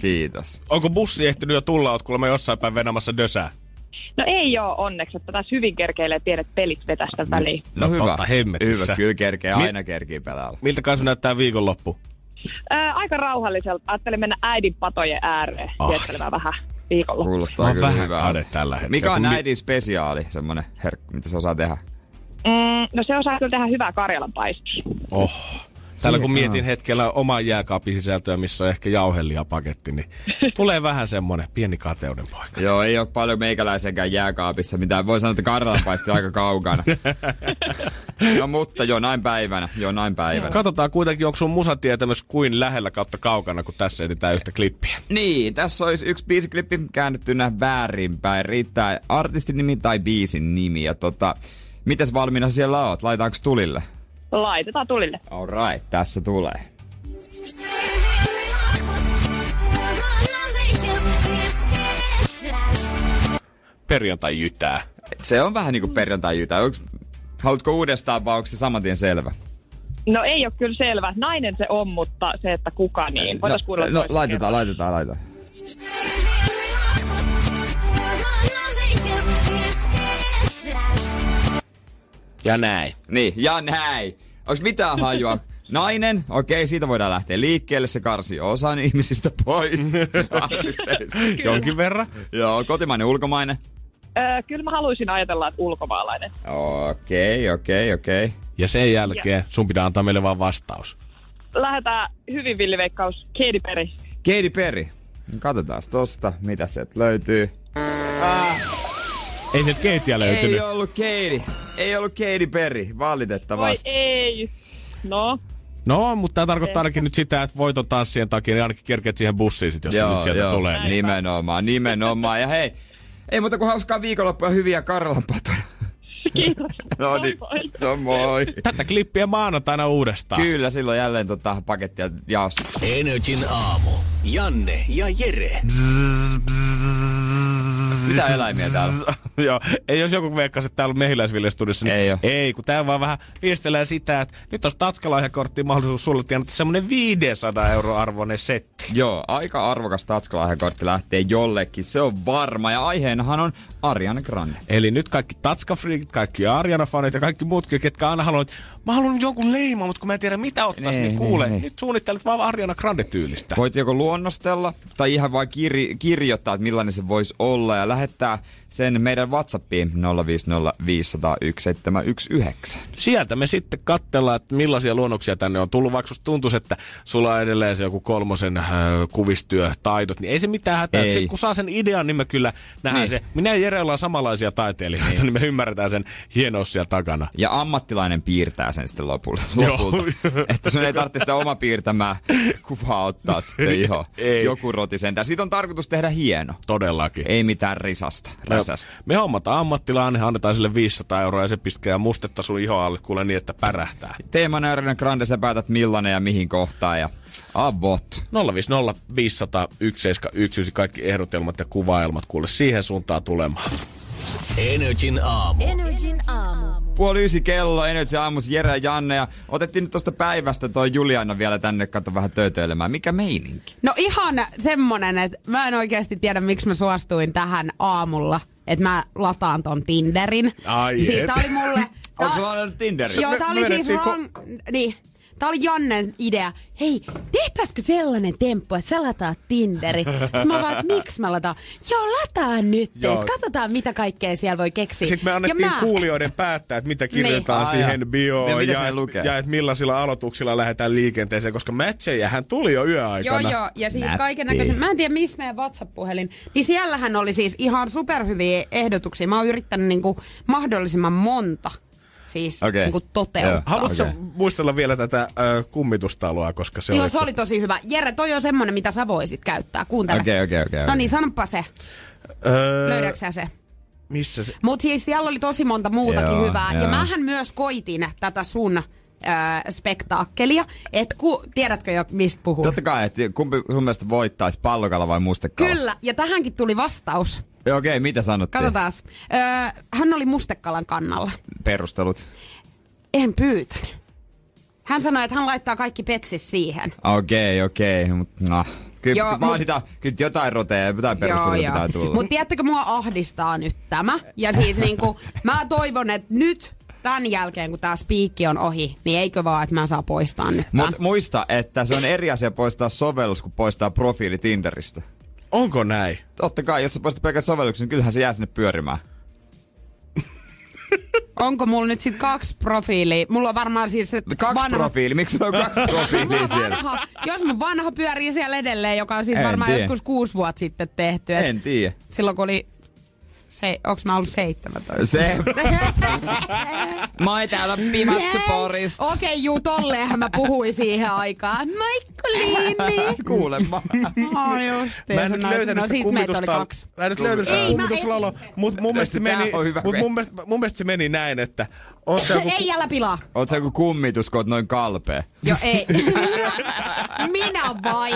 Kiitos. Onko bussi ehtinyt jo tulla? Oot kuulemma jossain päin venämässä dösää. No ei oo onneksi, että tässä hyvin kerkeilee pienet pelit vetästä väliin. No hyvä. Totta hemmetissä. Hyvä, kyllä kerkee. Aina kerkii pelaa. Miltä Kaisu näyttää viikonloppu? Aika rauhalliselta. Ajattelin mennä äidin patojen ääreen viettelemään vähän viikolla. Kuulostaa kyllä hyvää. Mikä on äidin spesiaali, semmonen herkku, mitä se osaa tehdä? No se osaa kyllä tehdä hyvää karjalanpaistia. Täällä kun mietin hetkellä omaa jääkaapin sisältöä, missä on ehkä jauhelihapaketti, niin tulee vähän semmonen pieni kateuden poika. Joo, ei oo paljon meikäläisenkään jääkaapissa mitään. Voi sanoa, että karjalanpaisti aika kaukana. No mutta jonain päivänä. Katsotaan kuitenkin, onko sun musatietämys kuin lähellä kautta kaukana, kun tässä etsitään yhtä klippiä. Niin, tässä olisi yksi biisiklippi käännettynä väärinpäin. Riittää artistin nimi tai biisin nimi. Ja mites valmiina siellä oot? Laitaanko tulille? Laitetaan tulille. All right, tässä tulee. Perjantai-jytää. Se on vähän niinku perjantai-jytää. Haluatko uudestaan vai onko se samantien selvä? No ei ole kyllä selvä. Nainen se on, mutta se, että kuka niin. Voitaisiin kuunnella toista kertaa. Laitetaan. Ja näin. Onks mitään hajua? Nainen? Okei, siitä voidaan lähteä liikkeelle. Se karsii osan ihmisistä pois. Jonkin verran. Joo, kotimainen, ulkomainen. Kyllä mä haluaisin ajatella, että ulkomaalainen. Okei. Ja sen jälkeen sun pitää antaa meille vaan vastaus. Lähdetään hyvin villiveikkaus. Katy Perry. Katsotaan tosta, mitä sieltä löytyy. Ei sieltä Katyä löytynyt. Ei ollut Katy Perry, valitettavasti. Voi ei. No, mutta tämä tarkoittaa ainakin nyt sitä, että voiton tanssien takia, niin ainakin kerkeet siihen bussiin sit, jos se nyt sieltä tulee. Niin. Nimenomaan. Ja hei. Ei muuta kuin hauskaa viikonloppua, hyviä karjalanpatoja. Kiitos. No niin, moi. Tätä klippiä maanantaina uudestaan. Kyllä, silloin jälleen pakettia jaossa. NRJ:n aamu. Janne ja Jere. Mitä eläimiä täällä? Joo, ei jos joku veikkaisi, että tää on ollut mehiläisviljastudissa, niin ei kun tää vaan vähän viistellään sitä, että nyt olisi tatskalahjakorttiin mahdollisuus sulle tienata semmonen 500 € arvoinen setti. Joo, aika arvokas tatskalahjakortti lähtee jollekin, se on varma, ja aiheenahan on Ariana Grande. Eli nyt kaikki tatskafreakit, kaikki Ariana-fanit ja kaikki muutkin, ketkä aina haluaa, mä haluan jonkun leimaa, mutta kun mä en tiedä mitä ottais, niin kuule, nyt suunnittelet vaan Ariana Grande-tyylistä. Voit joko luonnostella tai ihan vaan kirjoittaa, että millainen se voisi olla, ja lähettää sen meidän WhatsAppiin 050501719. Sieltä me sitten katsellaan, että millaisia luonnoksia tänne on tullut. Vaikka susta tuntuisi, että sulla on edelleen se joku kolmosen kuvistyötaidot, niin ei se mitään hätää. Sitten kun saa sen idean, niin me kyllä nähdään se. Minä ja Jere ollaan samanlaisia taiteilijoita, niin me ymmärretään sen hienous siellä takana. Ja ammattilainen piirtää sen sitten lopulta. Että sun ei tarvitse sitä oma piirtämää kuvaa ottaa sitten ihan joku roti sentään. Siitä on tarkoitus tehdä hieno. Todellakin. Ei mitään risasta. Me hommataan ammattilainen, annetaan sille 500 € ja se pistää mustetta sun iho alle, kuule niin, että pärähtää. Teeman Ariana Grande, sä päätät millainen ja mihin kohtaan ja avot. 050501719, kaikki ehdotelmat ja kuvailmat, kuule siihen suuntaan tulemaan. NRJ:n aamu. NRJ:n aamu. 8:30 kello, NRJ:n aamu, Jere ja Janne. Ja otettiin nyt tosta päivästä toi Juliana vielä tänne, katso vähän töitöilemään. Mikä meininki? No ihan semmonen, että mä en oikeasti tiedä, miksi mä suostuin tähän aamulla. Että mä lataan ton Tinderin. Ai siis tää oli mulle... Onko sä ladannut Tinderin? Joo, tää oli siis... Niin. Tää oli Jannen idea. Hei, tehtäisikö sellainen temppu, että sä lataat Tinderi? Mä vaan, miksi mä lataan? Joo, lataan nyt. Katsotaan, mitä kaikkea siellä voi keksiä. Sitten me annettiin kuulijoiden päättää, että mitä kirjoitetaan siihen bioon ja että millaisilla aloituksilla lähdetään liikenteeseen, koska matchejähän tuli jo yöaikana. Joo, ja siis kaiken näköisen. Mä en tiedä, missä meidän WhatsApp-puhelin. Niin siellähän oli siis ihan superhyviä ehdotuksia. Mä oon yrittänyt niinku mahdollisimman monta. Siis niin toteuttaa. Haluatko muistella vielä tätä kummitustaloa, koska se oli... Joo, se oli tosi hyvä. Jere, toi on semmonen, mitä sä voisit käyttää. Kuuntele. Okei. No niin, sanoppa se. Löydäksä se? Missä se? Mut siis siellä oli tosi monta muutakin hyvää. Joo. Ja mähän myös koitin tätä sun... spektaakkelia. Et tiedätkö jo, mistä puhuu? Totta kai, että kumpi sun mielestä voittaisi, pallokala vai mustekala? Kyllä, ja tähänkin tuli vastaus. Okei, mitä sanottiin? Katsotaas. Hän oli mustekalan kannalla. Perustelut? En pyytänyt. Hän sanoi, että hän laittaa kaikki petsis siihen. Okei, mutta no... Kyllä jotain roteja ja jotain perusteluja pitää tulla. Mutta tiedättekö, mua ahdistaa nyt tämä. Ja siis niinku, mä toivon, että nyt... Tän jälkeen, kun tää spiikki on ohi, niin eikö vaan, että mä saan poistaa nyt tämän. Mut muista, että se on eri asia poistaa sovellus, kun poistaa profiili Tinderistä. Onko näin? Totta kai, jos sä poistat pelkän sovelluksen, niin kyllähän se jää sinne pyörimään. Onko mulla nyt sit 2 profiilia? Mulla on varmaan siis se 2 vanha... profiili? Miksi on 2 profiilia siellä? Jos mun vanha pyörii siellä edelleen, joka on siis varmaan joskus 6 vuotta sitten tehty. En tiedä. Silloin kun oli... Onks mä ollut 17? Moi täällä Pimatsuporista. Okei, juu, tolleenhan mä puhuin siihen aikaan. Maikkuliini! Kuulemma. No justiin. Mä en nyt löytänyt sitä kummituslaloa. Mut mun mielestä se meni näin, että... Ei älä pilaa. Oot sä joku kummitus, kun oot noin kalpea. Joo, ei. Minä vai?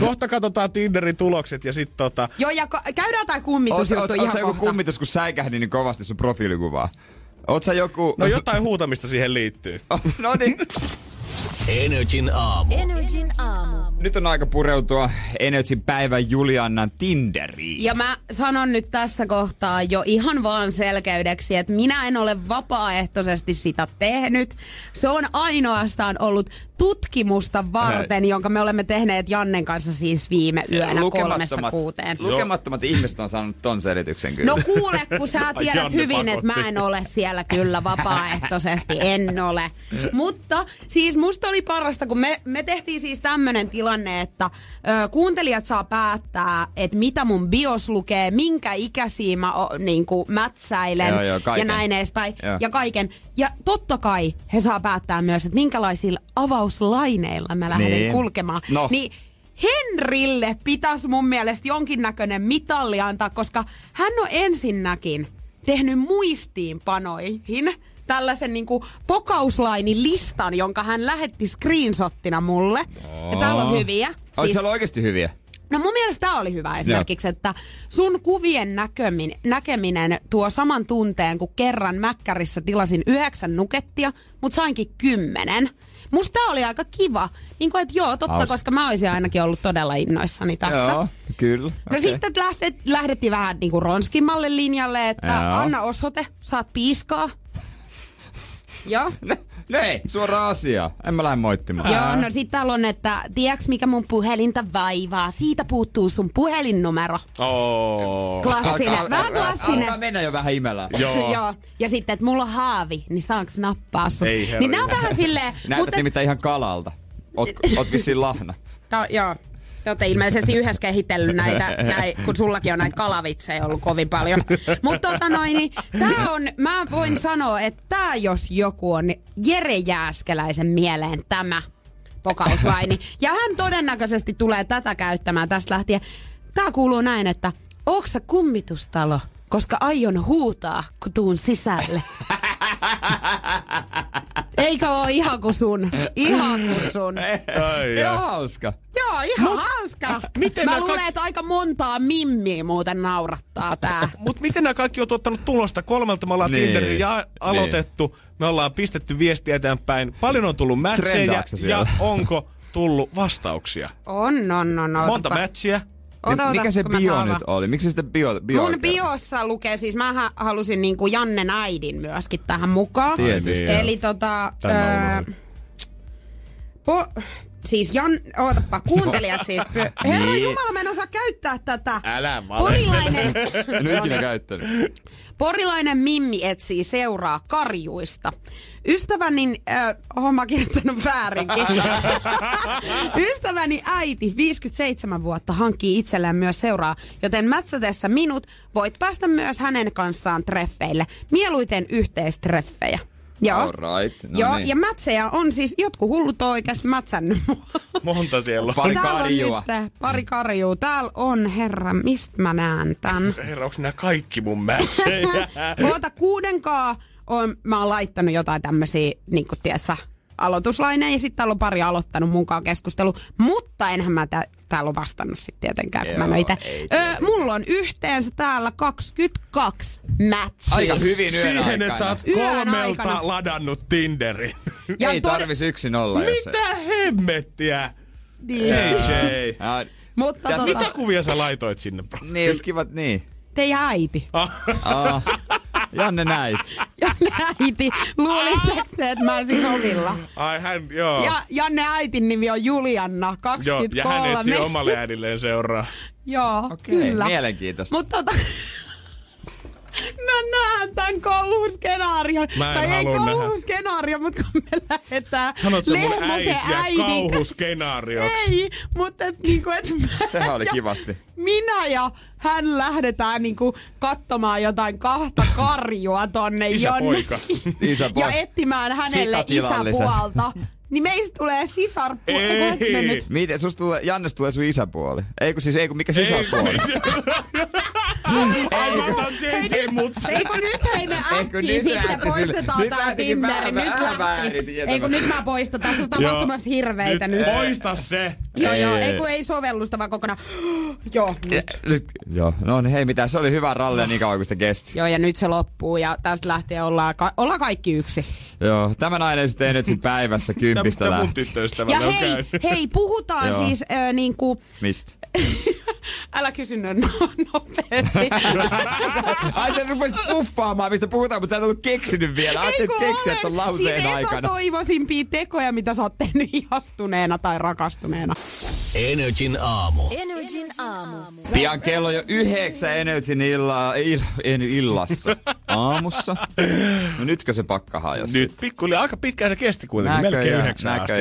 Kohta katsotaan Tinderin tulokset ja sit tota... Joo, ja käydään tää kummitusjuttu ihan kohta. Kummitus, kun säikähdin niin kovasti sun profiilikuvaa. Oot sä joku... No jotain huutamista siihen liittyy. No niin. NRJ:n aamu. NRJ:n aamu. Nyt on aika pureutua NRJ:n päivän Juliannan Tinderiin. Ja mä sanon nyt tässä kohtaa jo ihan vaan selkeydeksi, että minä en ole vapaaehtoisesti sitä tehnyt. Se on ainoastaan ollut tutkimusta varten, jonka me olemme tehneet Jannen kanssa siis viime yönä 3-6. Lukemattomat ihmiset on saanut ton selityksen kyllä. No kuule, kun sä tiedät hyvin, että mä en ole siellä kyllä vapaaehtoisesti, en ole. Mutta siis musta oli parasta, kun me tehtiin siis tämmönen tilanne, että kuuntelijat saa päättää, että mitä mun bios lukee, minkä ikäisiä mä niinku mätsäilen ja näin edespäin. Ja kaiken. Ja totta kai he saa päättää myös, että minkälaisilla avauslaineilla mä lähden kulkemaan. No. Niin Henrille pitäisi mun mielestä jonkinnäköinen mitalli antaa, koska hän on ensinnäkin tehnyt muistiinpanoihin tällaisen niinku pokauslainilistan, jonka hän lähetti screenshottina mulle. Ja täällä on hyviä. Oliko siellä oikeasti hyviä? No mun mielestä tämä oli hyvä esimerkiksi, että sun kuvien näkeminen tuo saman tunteen, kun kerran Mäkkärissä tilasin 9 nukettia, mutta sainkin 10. Musta tää oli aika kiva. Niin kuin, että joo, totta, koska mä olisin ainakin ollut todella innoissani tästä. Joo, kyllä. No okay. Sitten lähdettiin vähän niin kuin ronskimmalle linjalle, että joo. Anna osoite, saat piiskaa. Joo. No ei, suora asia. En mä lähde moittimaan. Joo, no sit täällä on, että tiedäks mikä mun puhelinta vaivaa? Siitä puuttuu sun puhelinnumero. Oh. Klassinen. Vähän klassinen. Alkaa mennä jo vähän imelää. Joo. Ja sitten, että mulla on haavi, niin saanko nappaa sun? Ei herri. Niin nää on vähän silleen... Näytät nimittäin ihan kalalta. Oot vissiin lahna. Joo. Te olette ilmeisesti yhdessä kehitellyt näitä, kun sullakin on näitä kalavitsejä ollut kovin paljon. Mutta mä voin sanoa, että tää jos joku on Jere Jääskeläisen mieleen tämä pokausvaini. Ja hän todennäköisesti tulee tätä käyttämään tästä lähtien. Tää kuuluu näin, että ootko sä kummitustalo, koska aion huutaa, kun tuun sisälle. Eikö oo ihan kuin sun. Ihan hauska. Joo, ihan hauska. Mä luulen, että aika montaa mimmiä muuten naurattaa tää. Mut miten nää kaikki on tuottanut tulosta? 3:lta me ollaan Tinderin aloitettu. Me ollaan pistetty viestiä eteenpäin. Paljon on tullut matcheja ja onko tullut vastauksia? On. Monta matchia. Mikä se bio nyt oli? Miksi se sitten bio? Mun biossa lukee, siis mä halusin niinku Jannen äidin myöskin tähän mukaan. Tietysti. Eli siis ootapa, kuuntelijat siis. Herra Jumala, mä en osaa käyttää tätä. Älä vale. Porilainen. En ole ikinä käyttänyt. Porilainen Mimmi etsii seuraa karjuista. Homma kirjoittanut väärinkin. Ystäväni äiti, 57 vuotta, hankkii itselleen myös seuraa, joten mätsätessä minut voit päästä myös hänen kanssaan treffeille. Mieluiten yhteistreffejä. Joo, right. No joo niin. Ja mätsejä on siis, jotkut hullut on oikeasti mätsännyt mua. Monta siellä on? Pari karjua. Täällä on, herra, mistä mä näen tän? Herra, onks nää kaikki mun mätsejä? Oota, 6 mä oon laittanut jotain tämmösiä, niinku tiedätkö, aloituslaineja. Ja sit täällä on pari aloittanut mukaan keskustelu. Mutta enhän mä täällä on vastannut sit tietenkään, joo, kun mä näitä. Mulla on yhteensä täällä 22 matchia. Aika hyvin yön aikana. Siihen, että sä oot 3:lta ladannut Tinderin. Ja ei tarvis 1:0. Mitä hemmettiä? Ei. Mitä kuvia sä laitoit sinne? Niin, jos kivat niin. Teidän äiti. Janne äiti. Luuliseks te, että mä oon siis omilla? Ai hän, joo. Ja Janne äitin nimi on Julianna, 23. Joo, ja hän etsi omalle äidilleen seuraa. Joo, okay, kyllä. Mielenkiintoista. Mutta mä näen tän kauhuskenaarion. Tai ei kauhuskenaario, mutta kun me lähdetään Lehmosen äidin. Kauhuskenaarioksi. Ei, mutta sehän oli kivasti. Minä ja hän lähdetään niinku katsomaan jotain 2 karjua tonne jonnekin. Isäpoika. Ja etsimään hänelle isäpuolta. Niin meistä tulee sisarpuoli. Ei. Miten? Jannes tulee sun isäpuoli. Ei kun mikä sisarpuoli? Nyt mä poistan. Tässä on tapahtumassa hirveitä nyt. Poista se. Joo. Ei sovellusta vaan kokonaan. Joo, nyt. Joo, no niin hei mitä, se oli hyvä rallia niin kauan kuin sitä kesti. Joo, ja nyt se loppuu ja tästä lähtien ollaan kaikki yksi. Joo, tämä nainen sitten ei nyt siinä päivässä 10 lähtien. Ja hei, puhutaan siis niinku... Mistä? Älä kysy nopeasti. Ai sä rupesit puffaamaan, mistä puhutaan, mutta sä et ollut keksinyt vielä. Ajattelet keksiä ton lauseen siis aikana. Siis epätoivoisimpia tekoja, mitä sä oot tehnyt ihastuneena tai rakastuneena. NRJ:n aamu. Pian kello jo 9 NRJ:n illassa. Aamussa. No nytkö se pakka hajosi? Nyt pikkuhiljaa. Aika pitkään se kesti kuitenkin. Melkein 9 asti.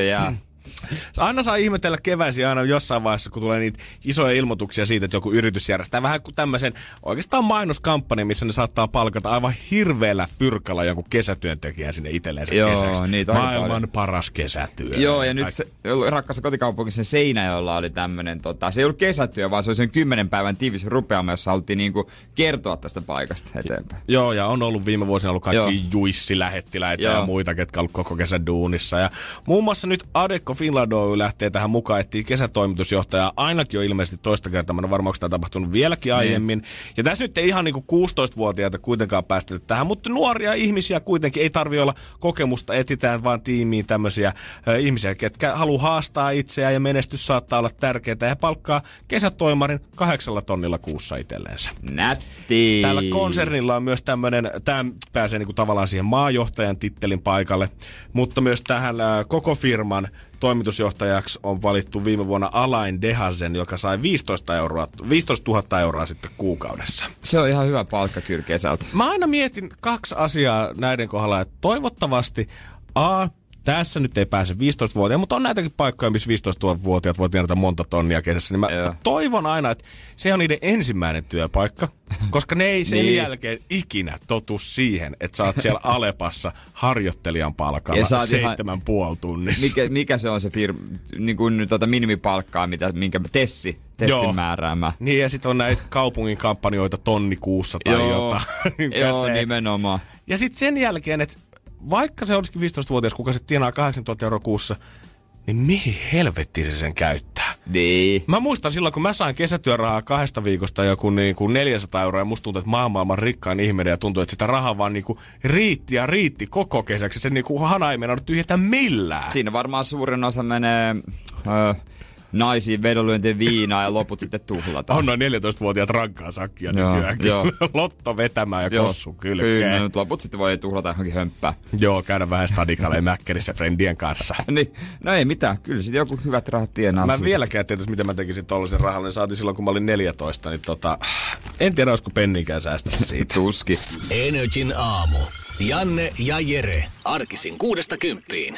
Aina saa ihmetellä keväisin aina jossain vaiheessa, kun tulee niitä isoja ilmoituksia siitä, että joku yritys järjestää vähän kuin tämmöisen oikeastaan mainoskampanja, missä ne saattaa palkata aivan hirveellä fyrkalla joku kesätyöntekijän sinne itselleensä kesäksi. Maailman paras kesätyö. Joo, ja nyt se, rakkaassa kotikaupungissa Seinäjoella oli tämmöinen, se ei ollut kesätyö, vaan se oli sen 10 päivän tiivis rupeama, jossa haluttiin niinku kertoa tästä paikasta eteenpäin. Joo, ja on ollut viime vuosina ollut kaikki juissilähettiläitä ja muita, ketkä on ollut koko kesän duunissa. Ja muun muassa nyt Adeco Finland Finland Oy lähtee tähän mukaan, että kesätoimitusjohtaja ainakin on ilmeisesti toista kertaa. Mä en ole varma, onko tämä tapahtunut vieläkin aiemmin. Ja tässä nyt ei ihan niin kuin 16-vuotiaita kuitenkaan päästetä tähän, mutta nuoria ihmisiä kuitenkin ei tarvitse olla kokemusta. Etsitään vaan tiimiin tämmöisiä ihmisiä, ketkä haluaa haastaa itseään ja menestys saattaa olla tärkeää. Ja palkkaa kesätoimarin 8 000 kuussa itselleensä. Nätti! Täällä konsernilla on myös tämmöinen, tämä pääsee niinku tavallaan siihen maajohtajan tittelin paikalle, mutta myös tähän koko firman toimitusjohtajaksi on valittu viime vuonna Alain Dehasen, joka sai 15 000 euroa sitten kuukaudessa. Se on ihan hyvä palkka kyllä kesältä. Mä aina mietin kaksi asiaa näiden kohdalla, että toivottavasti tässä nyt ei pääse 15-vuotiaat, mutta on näitäkin paikkoja, missä 15-vuotiaat voi tienata monta tonnia kesässä. Niin mä toivon aina, että se on niiden ensimmäinen työpaikka, koska ne ei sen jälkeen ikinä totu siihen, että sä oot siellä Alepassa harjoittelijan palkalla 7,5 tunnissa. Mikä se on se minimipalkkaa, minkä Tessin määräämä. Niin, ja sitten on näitä kaupungin kampanjoita tonnikuussa tai jotain. Joo, nimenomaan. Ja sitten sen jälkeen, että vaikka se olisikin 15-vuotias, kuka se tienaa 8 000 euroa kuussa, niin mihin helvettiin se sen käyttää? Niin. Mä muistan silloin, kun mä sain kesätyörahaa 2 viikosta joku niin kuin 400 euroa, ja musta tuntuu, että maailman rikkaan ihminen, ja tuntuu, että sitä rahaa vaan niin kuin riitti koko kesäksi. Se niin kuin hana ei mennyt tyhjätä millään. Siinä varmaan suurin osa menee naisiin vedonlyöntiin viinaa ja loput sitten tuhlataan. On noin 14-vuotiaat rankkaa sakkia nykyäänkin. Lotto vetämään ja kossu kylkeen. Kyllä, nyt loput sitten voi tuhlata johonkin hömppää. Joo, käydä vähän stadikalle mäkkärissä friendien kanssa. Niin, no ei mitään, kyllä sitten joku hyvät rahat tienaa. Mä en vieläkään tietysti, mitä mä tekisin tollaisen rahalla. Ne saatiin silloin, kun mä olin 14, niin en tiedä, olisiko penniinkään säästässä siitä. Tuskin. NRJ:n aamu. Janne ja Jere. Arkisin 6–10.